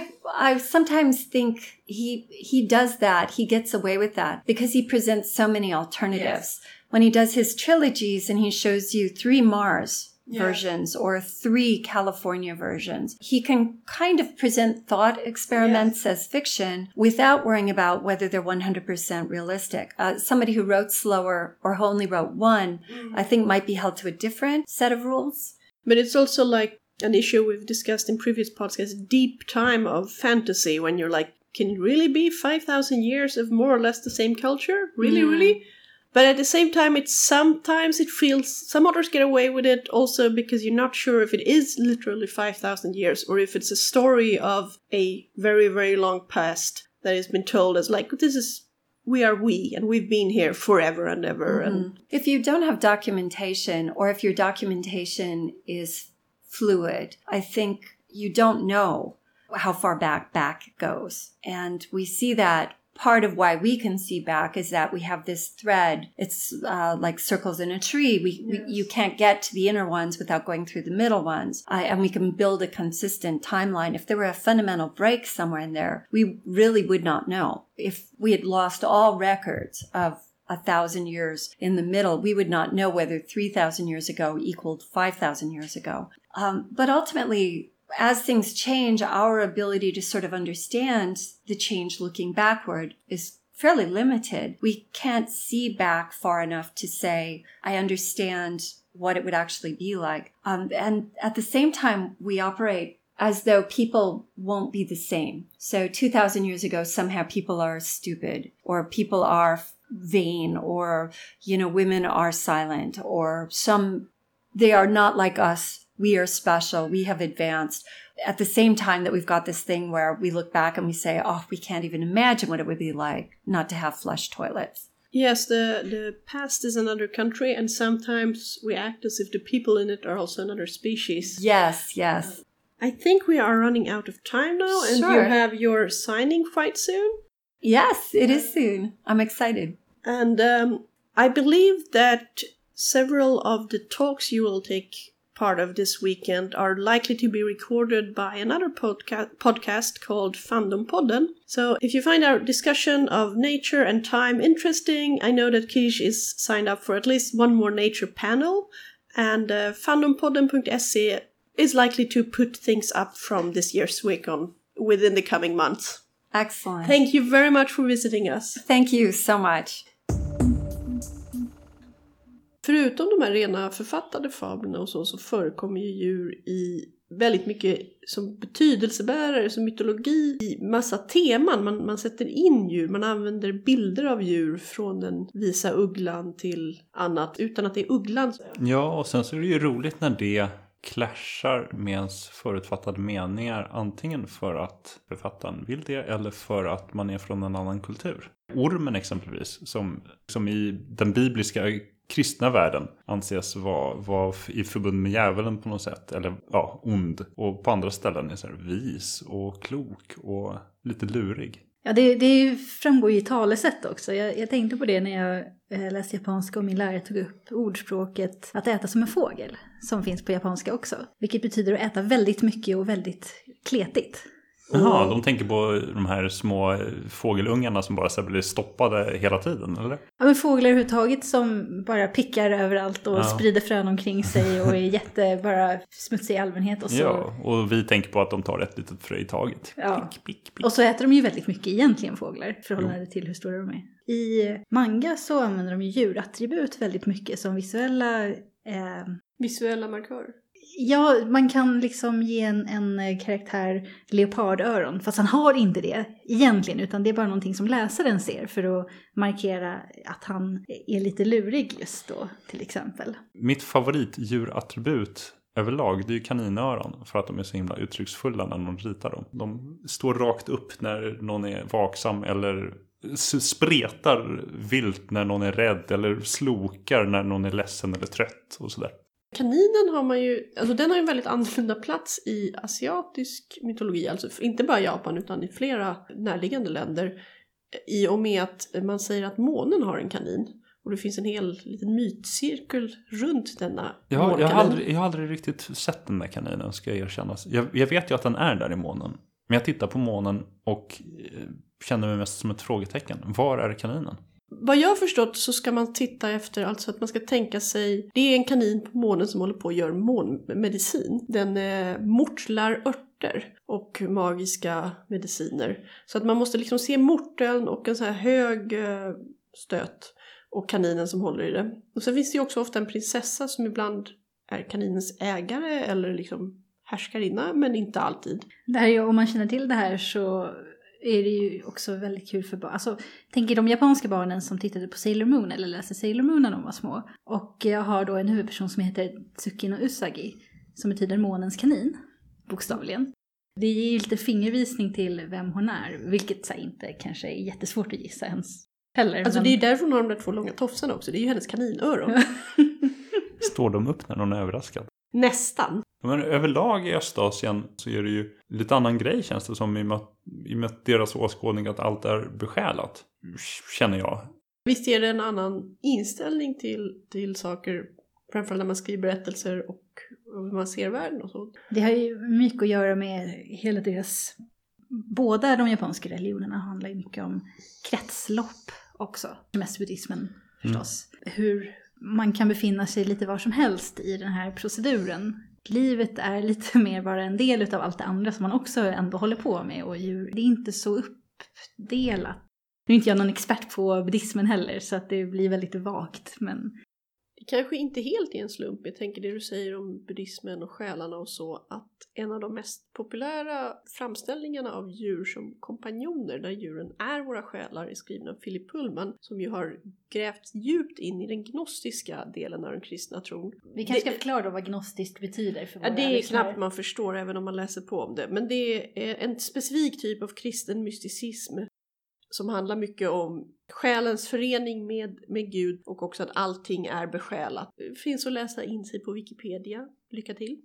I sometimes think he he does that. He gets away with that because he presents so many alternatives. Yes. When he does his trilogies and he shows you three Mars yeah. versions or three California versions, he can kind of present thought experiments yes. as fiction without worrying about whether they're one hundred percent realistic. Uh, somebody who wrote slower or who only wrote one, mm-hmm. I think might be held to a different set of rules. But it's also like an issue we've discussed in previous podcasts, deep time of fantasy, when you're like, can it really be five thousand years of more or less the same culture? Really, mm. really? But at the same time, it's sometimes it feels some authors get away with it also because you're not sure if it is literally five thousand years or if it's a story of a very, very long past that has been told as like, this is, we are we, and we've been here forever and ever. Mm-hmm. And if you don't have documentation, or if your documentation is fluid, I think you don't know how far back back goes. And we see that. Part of why we can see back is that we have this thread. It's uh, like circles in a tree. We, yes. we you can't get to the inner ones without going through the middle ones. Uh, and we can build a consistent timeline. If there were a fundamental break somewhere in there, we really would not know. If we had lost all records of a thousand years in the middle, we would not know whether three thousand years ago equaled five thousand years ago. Um, but ultimately, as things change, our ability to sort of understand the change looking backward is fairly limited. We can't see back far enough to say, I understand what it would actually be like. Um, and at the same time, we operate as though people won't be the same. So two thousand years ago, somehow people are stupid, or people are vain, or, you know, women are silent, or some, they are not like us. We are special. We have advanced. At the same time that we've got this thing where we look back and we say, oh, we can't even imagine what it would be like not to have flush toilets. Yes, the, the past is another country, and sometimes we act as if the people in it are also another species. Yes, yes. I think we are running out of time now, and sure. you have your signing quite soon. Yes, it is soon. I'm excited. And um, I believe that several of the talks you will take part of this weekend are likely to be recorded by another podca- podcast called Fandompodden. So if you find our discussion of nature and time interesting, I know that Kij is signed up for at least one more nature panel, and uh, fandompodden dot se is likely to put things up from this year's week on within the coming months. Excellent. Thank you very much for visiting us. Thank you so much. Förutom de här rena författade fablerna och så, så förekommer ju djur i väldigt mycket som betydelsebärare, som mytologi i massa teman. Man, man sätter in djur, man använder bilder av djur från den visa ugglan till annat utan att det är ugglan. Ja, och sen så är det ju roligt när det clashar med ens förutfattade meningar, antingen för att författaren vill det eller för att man är från en annan kultur. Ormen exempelvis, som, som i den bibliska kristna världen anses vara, vara i förbund med djävulen på något sätt, eller ja, ond. Och på andra ställen är så här vis och klok och lite lurig. Ja, det, det framgår ju i talesätt också. Jag, jag tänkte på det när jag läste japanska och min lärare tog upp ordspråket att äta som en fågel, som finns på japanska också. Vilket betyder att äta väldigt mycket och väldigt kletigt. Jaha, de tänker på de här små fågelungarna som bara så blir stoppade hela tiden, eller? Ja, men fåglar överhuvudtaget som bara pickar överallt och ja. sprider frön omkring sig och är jätte bara smutsig i allmänhet. Och så... Ja, och vi tänker på att de tar ett litet frö i taget. Ja. Pick, pick, pick. Och så äter de ju väldigt mycket egentligen, fåglar, förhållande till hur stora de är. I manga så använder de ju djurattribut väldigt mycket som visuella... Eh... Visuella markörer. Ja, man kan liksom ge en, en karaktär leopardöron, fast han har inte det egentligen, utan det är bara någonting som läsaren ser för att markera att han är lite lurig just då, till exempel. Mitt favoritdjurattribut överlag, det är ju kaninöron, för att de är så himla uttrycksfulla när man ritar dem. De står rakt upp när någon är vaksam eller spretar vilt när någon är rädd eller slokar när någon är ledsen eller trött och sådär. Kaninen har man ju, alltså den har ju en väldigt annorlunda plats i asiatisk mytologi, alltså inte bara Japan utan i flera närliggande länder, i och med att man säger att månen har en kanin. Och det finns en hel liten mytcirkel runt denna jag, månkanin. Jag har, aldrig, jag har aldrig riktigt sett den där kaninen, ska jag erkänna. Jag, jag vet ju att den är där i månen, men jag tittar på månen och känner mig mest som ett frågetecken. Var är kaninen? Vad jag har förstått så ska man titta efter, alltså att man ska tänka sig, det är en kanin på månen som håller på och gör månmedicin. Den eh, mortlar örter och magiska mediciner. Så att man måste liksom se morteln och en så här hög eh, stöt och kaninen som håller i det. Och sen finns det ju också ofta en prinsessa som ibland är kaninens ägare eller liksom härskarinna, men inte alltid. Det här, om man känner till det här så... är det ju också väldigt kul för barn. Alltså, tänker de japanska barnen som tittade på Sailor Moon eller läste Sailor Moon när de var små. Och jag har då en huvudperson som heter Tsukino Usagi, som betyder månens kanin, bokstavligen. Det ger ju lite fingervisning till vem hon är, vilket så inte kanske är jättesvårt att gissa ens heller. Alltså men... det är ju därför hon har de där två långa tofsarna också, det är ju hennes kaninöron. Står de upp när hon är överraskad? Nästan. Men överlag i Östasien så är det ju lite annan grej, känns det som, i och med, i med deras åskådning att allt är besjälat, känner jag. Visst är det en annan inställning till, till saker, framförallt när man skriver berättelser och hur man ser världen och så. Det har ju mycket att göra med hela deras... Båda de japanska religionerna handlar ju mycket om kretslopp också. Mest buddhismen förstås. Mm. Hur... Man kan befinna sig lite var som helst i den här proceduren. Livet är lite mer bara en del av allt det andra som man också ändå håller på med. Och djur, det är inte så uppdelat. Nu är inte jag någon expert på buddhismen heller, så att det blir väldigt vagt. Men... Det kanske inte helt är en slump. Jag tänker det du säger om buddhismen och själarna och så. Att en av de mest populära framställningarna av djur som kompanjoner, där djuren är våra själar, är skriven av Philip Pullman, som ju har grävt djupt in i den gnostiska delen av den kristna tron. Vi kanske det, ska förklara då vad gnostiskt betyder för våra. Ja, det är lyssnare. Knappt man förstår även om man läser på om det. Men det är en specifik typ av kristen mysticism som handlar mycket om själens förening med, med Gud och också att allting är besjälat. Det finns att läsa in sig på Wikipedia. Lycka till!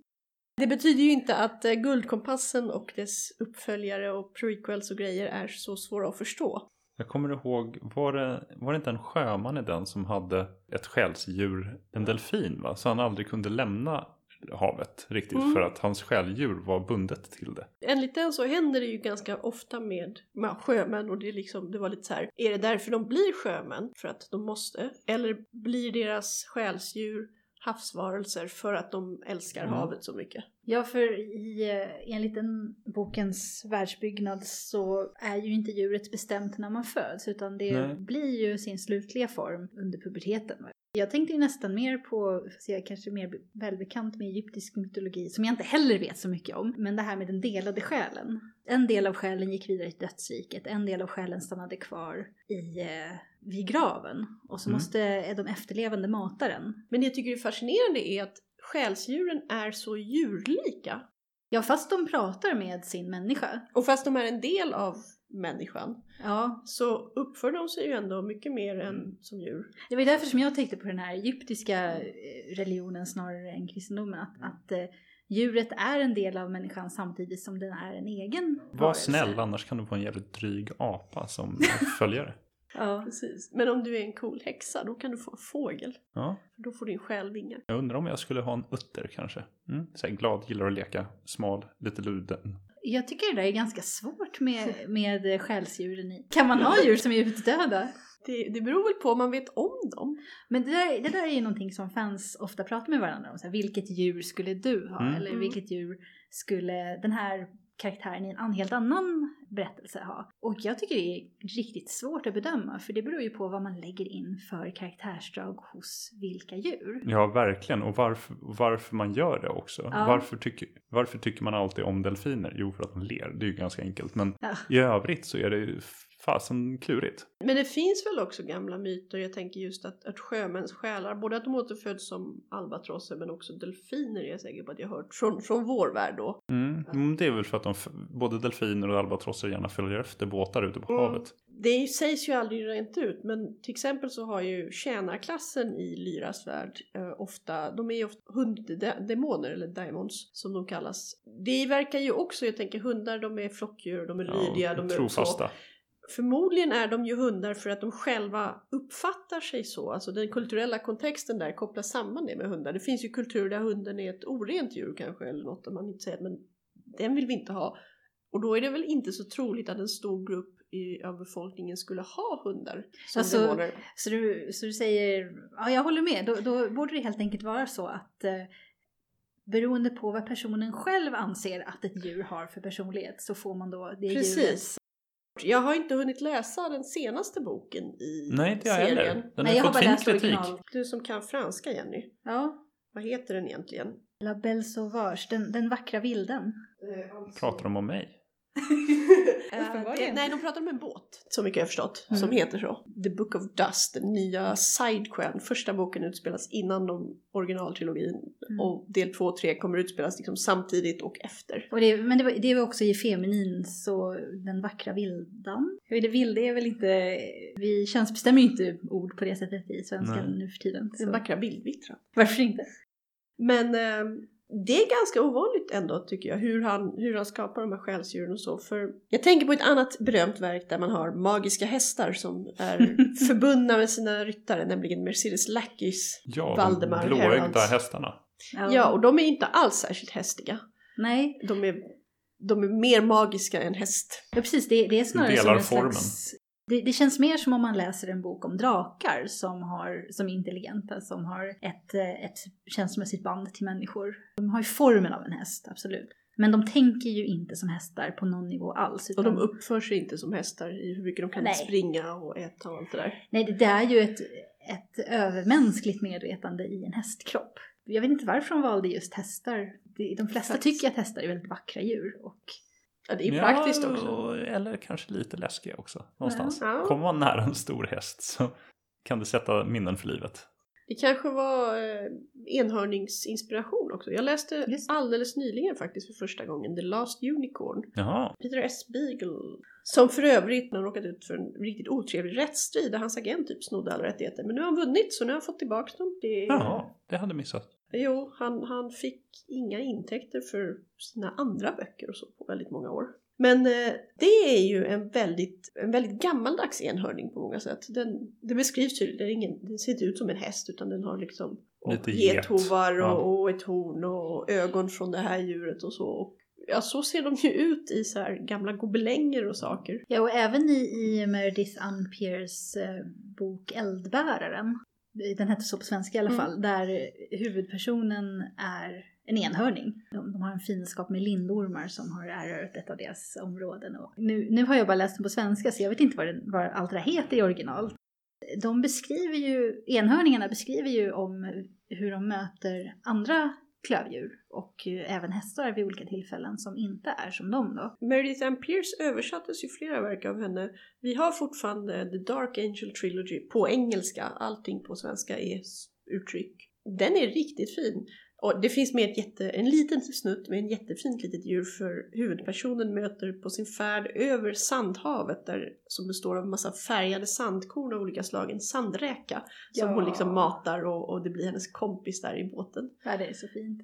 Det betyder ju inte att Guldkompassen och dess uppföljare och prequels och grejer är så svåra att förstå. Jag kommer ihåg, var det, var det inte en sjöman i den som hade ett själsdjur, en delfin va? Så han aldrig kunde lämna havet riktigt mm. för att hans själdjur var bundet till det. Enligt den så händer det ju ganska ofta med, med sjömän, och det, är liksom, det var lite så här, är det därför de blir sjömän? För att de måste? Eller blir deras själsdjur havsvarelser för att de älskar mm. havet så mycket. Ja, för i, enligt den bokens världsbyggnad så är ju inte djuret bestämt när man föds, utan det Nej. blir ju sin slutliga form under puberteten. Jag tänkte ju nästan mer på, så jag är kanske mer välbekant med egyptisk mytologi som jag inte heller vet så mycket om, men det här med den delade själen. En del av själen gick vidare till dödsriket, en del av själen stannade kvar i, eh, vid graven och så mm. måste är de efterlevande mata den. Men det jag tycker är fascinerande är att själsdjuren är så djurlika. Ja, fast de pratar med sin människa. Och fast de är en del av människan. Ja. Så uppför de sig ju ändå mycket mer än mm. som djur. Det var därför som jag tänkte på den här egyptiska religionen snarare än kristendomen. Att, mm. att eh, djuret är en del av människan samtidigt som den är en egen. Var varelse. Snäll, annars kan du få en jävligt dryg apa som följare. Ja, precis. Men om du är en cool häxa, då kan du få en fågel. Ja. Då får din själ vingar. Jag undrar om jag skulle ha en utter kanske. Mm. Så glad, gillar att leka, smal, lite luden. Jag tycker det där är ganska svårt med, med själsdjuren. Kan man ha djur som är utdöda? Det, det beror väl på om man vet om dem. Men det där, det där är ju någonting som fans ofta pratar med varandra om. Så här, vilket djur skulle du ha? Mm. Eller vilket djur skulle den här karaktären i en helt annan berättelse ha? Och jag tycker det är riktigt svårt att bedöma. För det beror ju på vad man lägger in för karaktärsdrag hos vilka djur. Ja, verkligen. Och varför, varför man gör det också. Ja. Varför, tycker, varför tycker man alltid om delfiner? Jo, för att de ler. Det är ju ganska enkelt. Men ja. I övrigt så är det ju fasen klurigt. Men det finns väl också gamla myter. Jag tänker just att, att sjömäns själar, både att de återföds som albatrosser men också delfiner, jag är säker på att jag har hört från, från vår värld då. Mm. Att, det är väl för att de, både delfiner och albatrosser gärna följer efter båtar ute på mm. havet. Det sägs ju aldrig rent ut, men till exempel så har ju tjänarklassen i Lyras värld eh, ofta, de är ju ofta hunddemoner eller daimons som de kallas. Det verkar ju också, jag tänker hundar, de är flockdjur, de är lydiga, ja, de är trofasta. Förmodligen är de ju hundar för att de själva uppfattar sig så. Alltså den kulturella kontexten där kopplar samman det med hundar. Det finns ju kultur där hunden är ett orent djur kanske eller något, om man inte säger, men den vill vi inte ha. Och då är det väl inte så troligt att en stor grupp i, av befolkningen skulle ha hundar som alltså, demoner. Så du, så du säger, ja jag håller med, då, då borde det helt enkelt vara så att eh, beroende på vad personen själv anser att ett djur har för personlighet så får man då det Precis. djuret. Jag har inte hunnit läsa den senaste boken i Nej, det serien. Heller. Den Nej, jag har bara läst original. Du som kan franska, Jenny. Ja. Vad heter den egentligen? La Belle Sauvage, den, den vackra vilden. Alltså... Pratar de om mig? uh, det, nej, de pratar om en båt, så mycket jag förstått, mm. som heter så. The Book of Dust, den nya sidequel. Första boken utspelas innan de originaltrilogin mm. och del två och tre kommer utspelas liksom samtidigt och efter. Och det, men det var, det var också i feminin, så den vackra vildan. Jag vet, det vilda är väl inte, vi könsbestämmer ju inte ord på det sättet i svenskan nu för tiden. Så. Den vackra bildvittran. Varför inte? Men... Uh, Det är ganska ovanligt ändå tycker jag hur han, hur han skapar de här själsdjuren och så. För jag tänker på ett annat berömt verk där man har magiska hästar som är förbundna med sina ryttare, nämligen Mercedes Lackeys ja, Valdemar Heralds. Ja, de blåögda hästarna. Ja, och de är inte alls särskilt hästiga. Nej. De är, de är mer magiska än häst. Ja, precis. Det, det är snarare delar som en formen. Slags... Det, det känns mer som om man läser en bok om drakar som, har, som är intelligenta, som har ett, ett känslomässigt band till människor. De har ju formen av en häst, absolut. Men de tänker ju inte som hästar på någon nivå alls. Utan... Och de uppför sig inte som hästar i hur mycket de kan Nej. springa och äta och allt det där. Nej, det, det är ju ett, ett övermänskligt medvetande i en hästkropp. Jag vet inte varför de valde just hästar. De flesta Fast. tycker att hästar är väldigt vackra djur och... Ja, det är praktiskt ja, också. Eller kanske lite läskiga också. Någonstans. Ja. Kommer man nära en stor häst så kan det sätta minnen för livet. Det kanske var eh, enhörningsinspiration också. Jag läste Just. alldeles nyligen faktiskt för första gången The Last Unicorn. Jaha. Peter S. Beagle. Som för övrigt när han råkat ut för en riktigt otrevlig rättsstrid där hans agent typ snodde alla rättigheter. Men nu har han vunnit så nu har han fått tillbaka dem. Det... Jaha, det hade missat. Jo, han, han fick inga intäkter för sina andra böcker och så på väldigt många år. Men eh, det är ju en väldigt, en väldigt gammaldags enhörning på många sätt. Den, det beskrivs ju, den, ingen, den ser inte ut som en häst utan den har liksom gethovar och, ja. och ett horn och ögon från det här djuret och så. Och, ja, så ser de ju ut i så här gamla gobelänger och saker. Ja, och även i, i Meredith Ann Pierce eh, bok Eldbäraren. den hette så på svenska i alla fall, mm. där huvudpersonen är en enhörning. De, de har en fiendskap med lindormar som har erövrat ett av deras områden. Och nu, nu har jag bara läst den på svenska så jag vet inte vad, den, vad allt det heter i original. De beskriver ju, enhörningarna beskriver ju om hur de möter andra klövdjur och även hästar vid olika tillfällen som inte är som dem då. Meredith Ann Pierce översattes ju flera verk av henne. Vi har fortfarande The Dark Angel Trilogy på engelska. Allting på svenska är uttryck. Den är riktigt fin. Och det finns med ett jätte, en liten snutt med en jättefint litet djur för huvudpersonen möter på sin färd över sandhavet där, som består av en massa färgade sandkorn av olika slag, en sandräka som ja. hon liksom matar och, och det blir hennes kompis där i båten. Ja, det är så fint.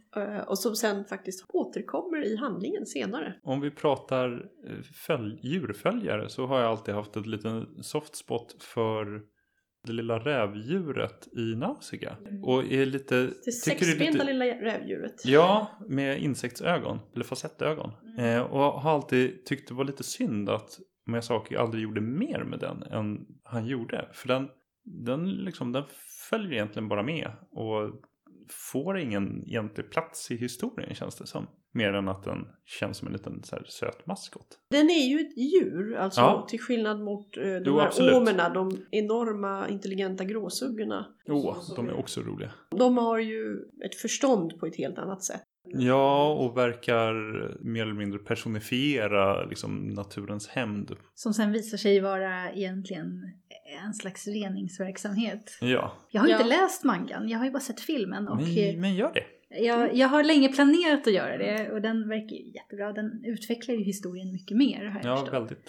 Och som sen faktiskt återkommer i handlingen senare. Om vi pratar följ, djurföljare så har jag alltid haft ett litet soft spot för det lilla rävdjuret i Nausicaa. Och är lite... Det sexbenta lite... lilla rävdjuret. Ja, med insektsögon. Eller facettögon. Mm. Eh, och har alltid tyckt det var lite synd att Miyazaki aldrig gjorde mer med den än han gjorde. För den, den, liksom, den följer egentligen bara med. Och får ingen egentlig plats i historien känns det som. Mer än att den känns som en liten så här, söt maskot. Den är ju ett djur. Alltså ja. till skillnad mot eh, de jo, här absolut. Åmerna. De enorma intelligenta gråsuggorna. Jo, de är också roliga. De har ju ett förstånd på ett helt annat sätt. Ja, och verkar mer eller mindre personifiera liksom, naturens hämnd. Som sen visar sig vara egentligen en slags reningsverksamhet. Ja. Jag har ja. inte läst mangan. Jag har ju bara sett filmen. Och... Men, men gör det. Jag, jag har länge planerat att göra det och den verkar ju jättebra. Den utvecklar ju historien mycket mer. Här ja, förstår. väldigt.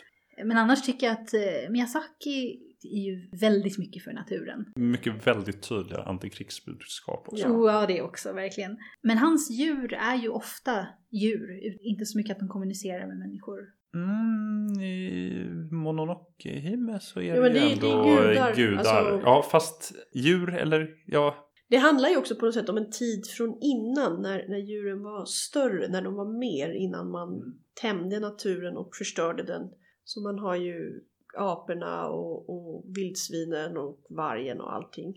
Men annars tycker jag att Miyazaki är ju väldigt mycket för naturen. Mycket väldigt tydliga antikrigsbudskap också. Ja. ja, det också, verkligen. Men hans djur är ju ofta djur. Inte så mycket att de kommunicerar med människor. Mm, i Mononoke-hime så är ja, det, det ju ändå det gudar. gudar. Alltså... Ja, fast djur eller... ja. Det handlar ju också på något sätt om en tid från innan när, när djuren var större, när de var mer innan man tämde naturen och förstörde den. Så man har ju aporna och, och vildsvinen och vargen och allting.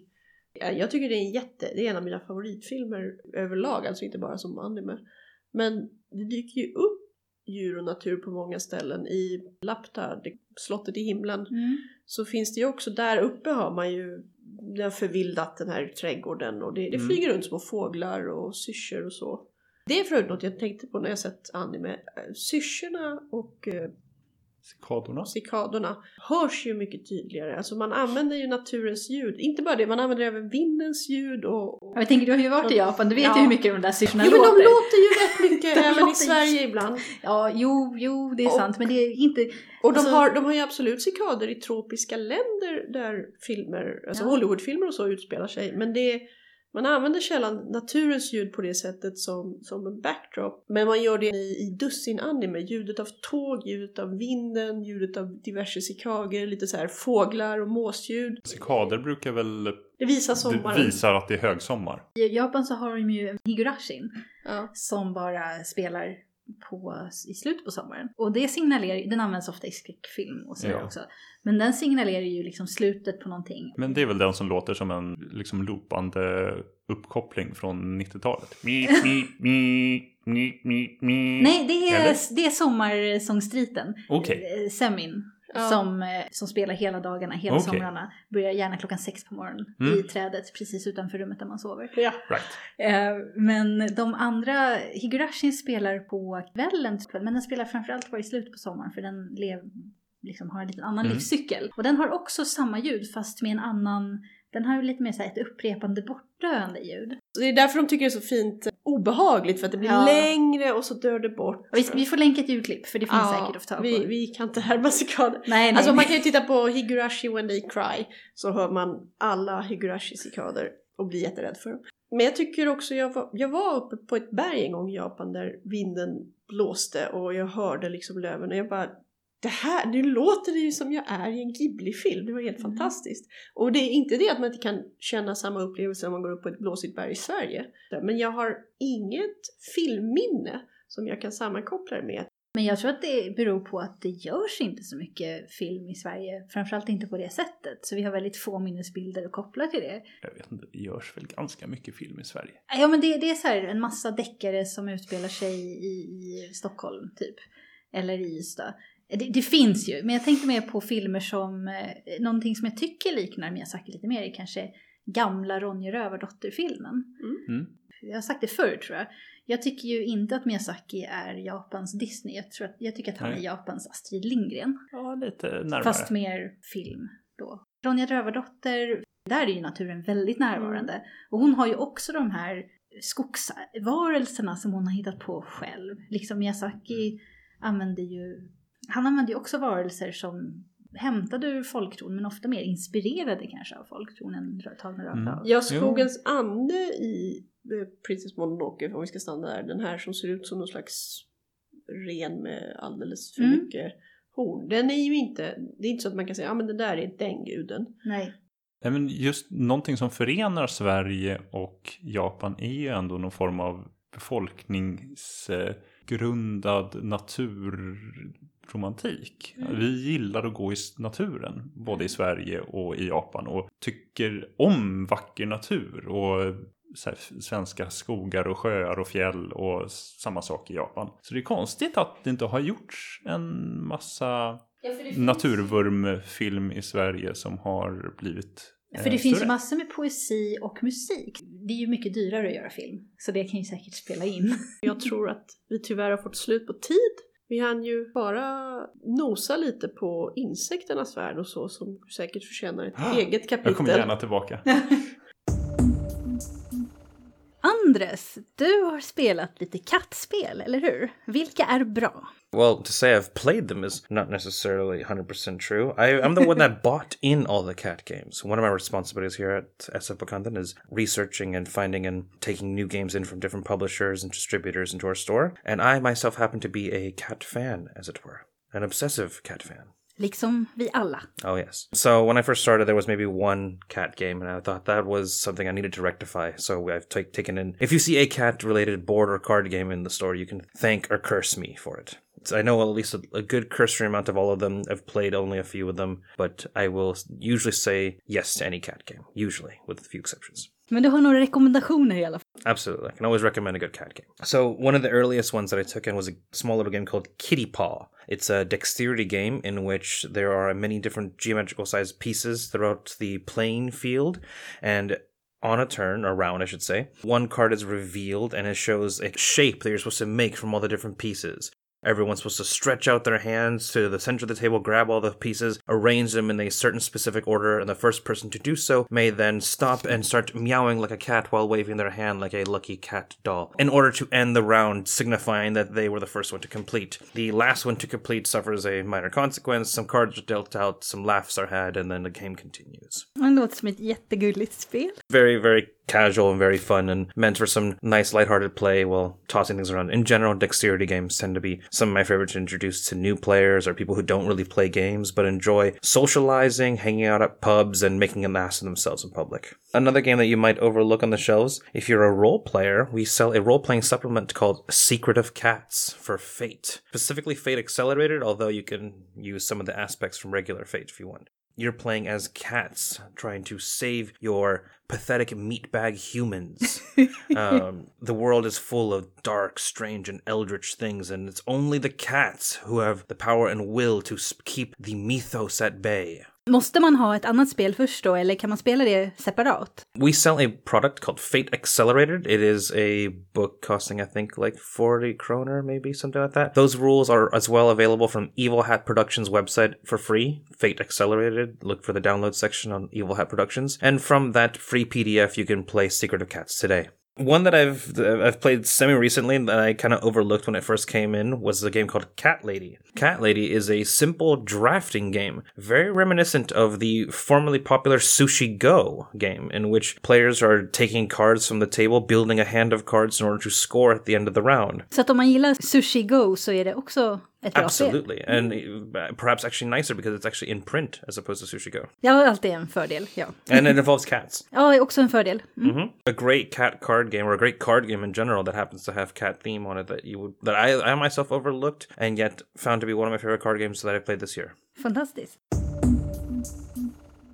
Jag tycker det är, en jätte, det är en av mina favoritfilmer överlag, alltså inte bara som anime. Men det dyker ju upp djur och natur på många ställen. I Lapta, slottet i himlen, mm. så finns det ju också, där uppe har man ju den har förvildat den här trädgården och det, det mm. flyger runt små fåglar och syrsor och så. Det är förut något jag tänkte på när jag sett anime. Syrsorna och eh, cikadorna. cikadorna hörs ju mycket tydligare. Alltså man använder ju naturens ljud. Inte bara det, man använder även vindens ljud. Och, och... Jag tänker, du har ju varit i Japan, du vet ja. ju hur mycket de där syrsorna låter. Jo, men de låter ju rätt mycket även i Sverige ibland. Ja, jo, jo, det är och, sant. Men det är inte... Och de, alltså, har, de har ju absolut cikader i tropiska länder där filmer, alltså ja. Hollywoodfilmer och så utspelar sig. Men det är, man använder sällan naturens ljud på det sättet som, som en backdrop. Men man gör det i, i dussin anime. Ljudet av tåg, ljudet av vinden, ljudet av diverse cikager, lite så här fåglar och måsljud. Cikader brukar väl... Det visar sommaren. Det visar att det är högsommar. I Japan så har de ju higurashin ja. som bara spelar... På, i slutet på sommaren. Och det signalerar, den används ofta i skräckfilm och så ja. också. Men den signalerar ju liksom slutet på någonting. Men det är väl den som låter som en liksom loopande uppkoppling från nittiotalet. mi, mi, mi, mi, mi, mi. Nej, det är, det är sommarsångstriten. Okay. Semin. Ja. Som, som spelar hela dagarna, hela okay. somrarna. Börjar gärna klockan sex på morgonen mm. i trädet precis utanför rummet där man sover. Ja. Right. Men de andra, higurashin spelar på kvällen, men den spelar framförallt var i slutet på sommaren för den lev, liksom, har en liten annan mm. livscykel. Och den har också samma ljud fast med en annan, den har ju lite mer så här ett upprepande bortdöende ljud. Det är därför de tycker det är så fint obehagligt för att det blir ja. längre och så dör det bort. Vi, vi får länka ett ljudklipp för det finns ja, säkert att ta på. Vi, vi kan inte härma cikader. Nej, nej, alltså nej. Man kan ju titta på Higurashi When They Cry så hör man alla Higurashi-cikader och blir jätterädd för dem. Men jag tycker också, jag var, jag var uppe på ett berg en gång i Japan där vinden blåste och jag hörde liksom löven och jag bara... Det här, nu låter det ju som jag är i en Ghibli-film. Det var helt mm. fantastiskt. Och det är inte det att man inte kan känna samma upplevelse om man går upp på ett blåsigt berg i Sverige. Men jag har inget filmminne som jag kan sammankoppla det med. Men jag tror att det beror på att det görs inte så mycket film i Sverige. Framförallt inte på det sättet. Så vi har väldigt få minnesbilder att koppla till det. Jag vet inte, det görs väl ganska mycket film i Sverige. Ja, men det, det är så här en massa deckare som utspelar sig i, i Stockholm typ. Eller i Ystad. Det, det finns ju, men jag tänkte mer på filmer som... Eh, någonting som jag tycker liknar Miyazaki lite mer är kanske gamla Ronja Rövardotter-filmen. Mm. Mm. Jag har sagt det förr tror jag. Jag tycker ju inte att Miyazaki är Japans Disney. Jag, tror att, jag tycker att han Nej. är Japans Astrid Lindgren. Ja, lite närmare. Fast mer film då. Ronja Rövardotter, där är ju naturen väldigt närvarande. Mm. Och hon har ju också de här skogsvarelserna som hon har hittat på själv. Liksom Miyazaki mm. använder ju... Han använde ju också varelser som hämtade ur folktron, men ofta mer inspirerade kanske av folktron än tagna rakt mm. av. Ja, skogens jo. ande i Princess Mononoke, om vi ska stanna där. Den här som ser ut som någon slags ren med alldeles för mm. mycket horn. Den är ju inte, det är inte så att man kan säga, ja ah, men det där är den guden. Nej. Nej, men just någonting som förenar Sverige och Japan är ju ändå någon form av befolkningsgrundad naturromantik. Mm. Vi gillar att gå i naturen, både i Sverige och i Japan, och tycker om vacker natur och så här, svenska skogar och sjöar och fjäll och samma sak i Japan. Så det är konstigt att det inte har gjorts en massa ja, finns... naturvurmfilm i Sverige som har blivit... För det finns ju massor med poesi och musik. Det är ju mycket dyrare att göra film. Så det kan ju säkert spela in. Jag tror att vi tyvärr har fått slut på tid. Vi hann ju bara nosa lite på insekternas värld och så. Som säkert förtjänar ett ah, eget kapitel. Jag kommer gärna tillbaka. Andres, du har spelat lite kattspel, eller hur? Vilka är bra? Well, to say I've played them is not necessarily one hundred percent true. I, I'm the one that bought in all the cat games. One of my responsibilities here at S F Bokanten is researching and finding and taking new games in from different publishers and distributors into our store. And I myself happen to be a cat fan, as it were. An obsessive cat fan. Liksom vi alla. Oh, yes. So when I first started, there was maybe one cat game, and I thought that was something I needed to rectify. So I've t- taken in... If you see a cat-related board or card game in the store, you can thank or curse me for it. I know at least a, a good cursory amount of all of them. I've played only a few of them, but I will usually say yes to any cat game. Usually, with a few exceptions. Men du har några rekommendationer i alla fall. Absolutely. I can always recommend a good cat game. So one of the earliest ones that I took in was a small little game called Kitty Paw. It's a dexterity game in which there are many different geometrical sized pieces throughout the playing field, and on a turn, or round I should say, one card is revealed and it shows a shape that you're supposed to make from all the different pieces. Everyone's supposed to stretch out their hands to the center of the table, grab all the pieces, arrange them in a certain specific order, and the first person to do so may then stop and start meowing like a cat while waving their hand like a lucky cat doll, in order to end the round, signifying that they were the first one to complete. The last one to complete suffers a minor consequence, some cards are dealt out, some laughs are had, and then the game continues. Det låter som ett jättegulligt spel. Very, very casual and very fun and meant for some nice lighthearted play while tossing things around. In general, dexterity games tend to be some of my favorites to introduce to new players or people who don't really play games but enjoy socializing, hanging out at pubs, and making an ass of themselves in public. Another game that you might overlook on the shelves, if you're a role player, we sell a role-playing supplement called Secret of Cats for Fate. Specifically Fate Accelerated, although you can use some of the aspects from regular Fate if you want. You're playing as cats, trying to save your pathetic meatbag humans. um, the world is full of dark, strange, and eldritch things, and it's only the cats who have the power and will to keep the mythos at bay. Måste man ha ett annat spel först då, eller kan man spela det separat? We sell a product called Fate Accelerated. It is a book costing, I think, like forty kroner, maybe, something like that. Those rules are as well available from Evil Hat Productions' website for free. Fate Accelerated. Look for the download section on Evil Hat Productions. And from that free P D F, you can play Secret of Cats today. One that I've I've played semi-recently that I kind of overlooked when it first came in was a game called Cat Lady. Cat Lady is a simple drafting game, very reminiscent of the formerly popular Sushi Go game, in which players are taking cards from the table, building a hand of cards in order to score at the end of the round. Så att om man gillar Sushi Go så är det också Ett bra Absolutely. Fel. And mm. perhaps actually nicer because it's actually in print as opposed to Sushi Go. Ja, alltid en fördel, ja. And it involves cats. Ja, också en fördel. Mm. Mm-hmm. A great cat card game or a great card game in general that happens to have cat theme on it that you would that I, I myself overlooked and yet found to be one of my favorite card games that I played this year. Fantastiskt.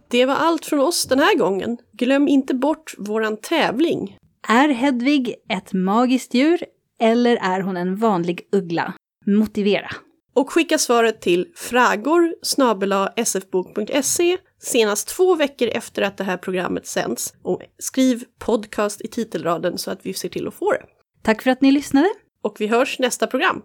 Det var allt från oss den här gången. Glöm inte bort våran tävling. Är Hedwig ett magiskt djur eller är hon en vanlig uggla? Motivera. Och skicka svaret till fragor snabel-a s f bok punkt se senast två veckor efter att det här programmet sänds. Och skriv podcast i titelraden så att vi ser till att få det. Tack för att ni lyssnade. Och vi hörs nästa program.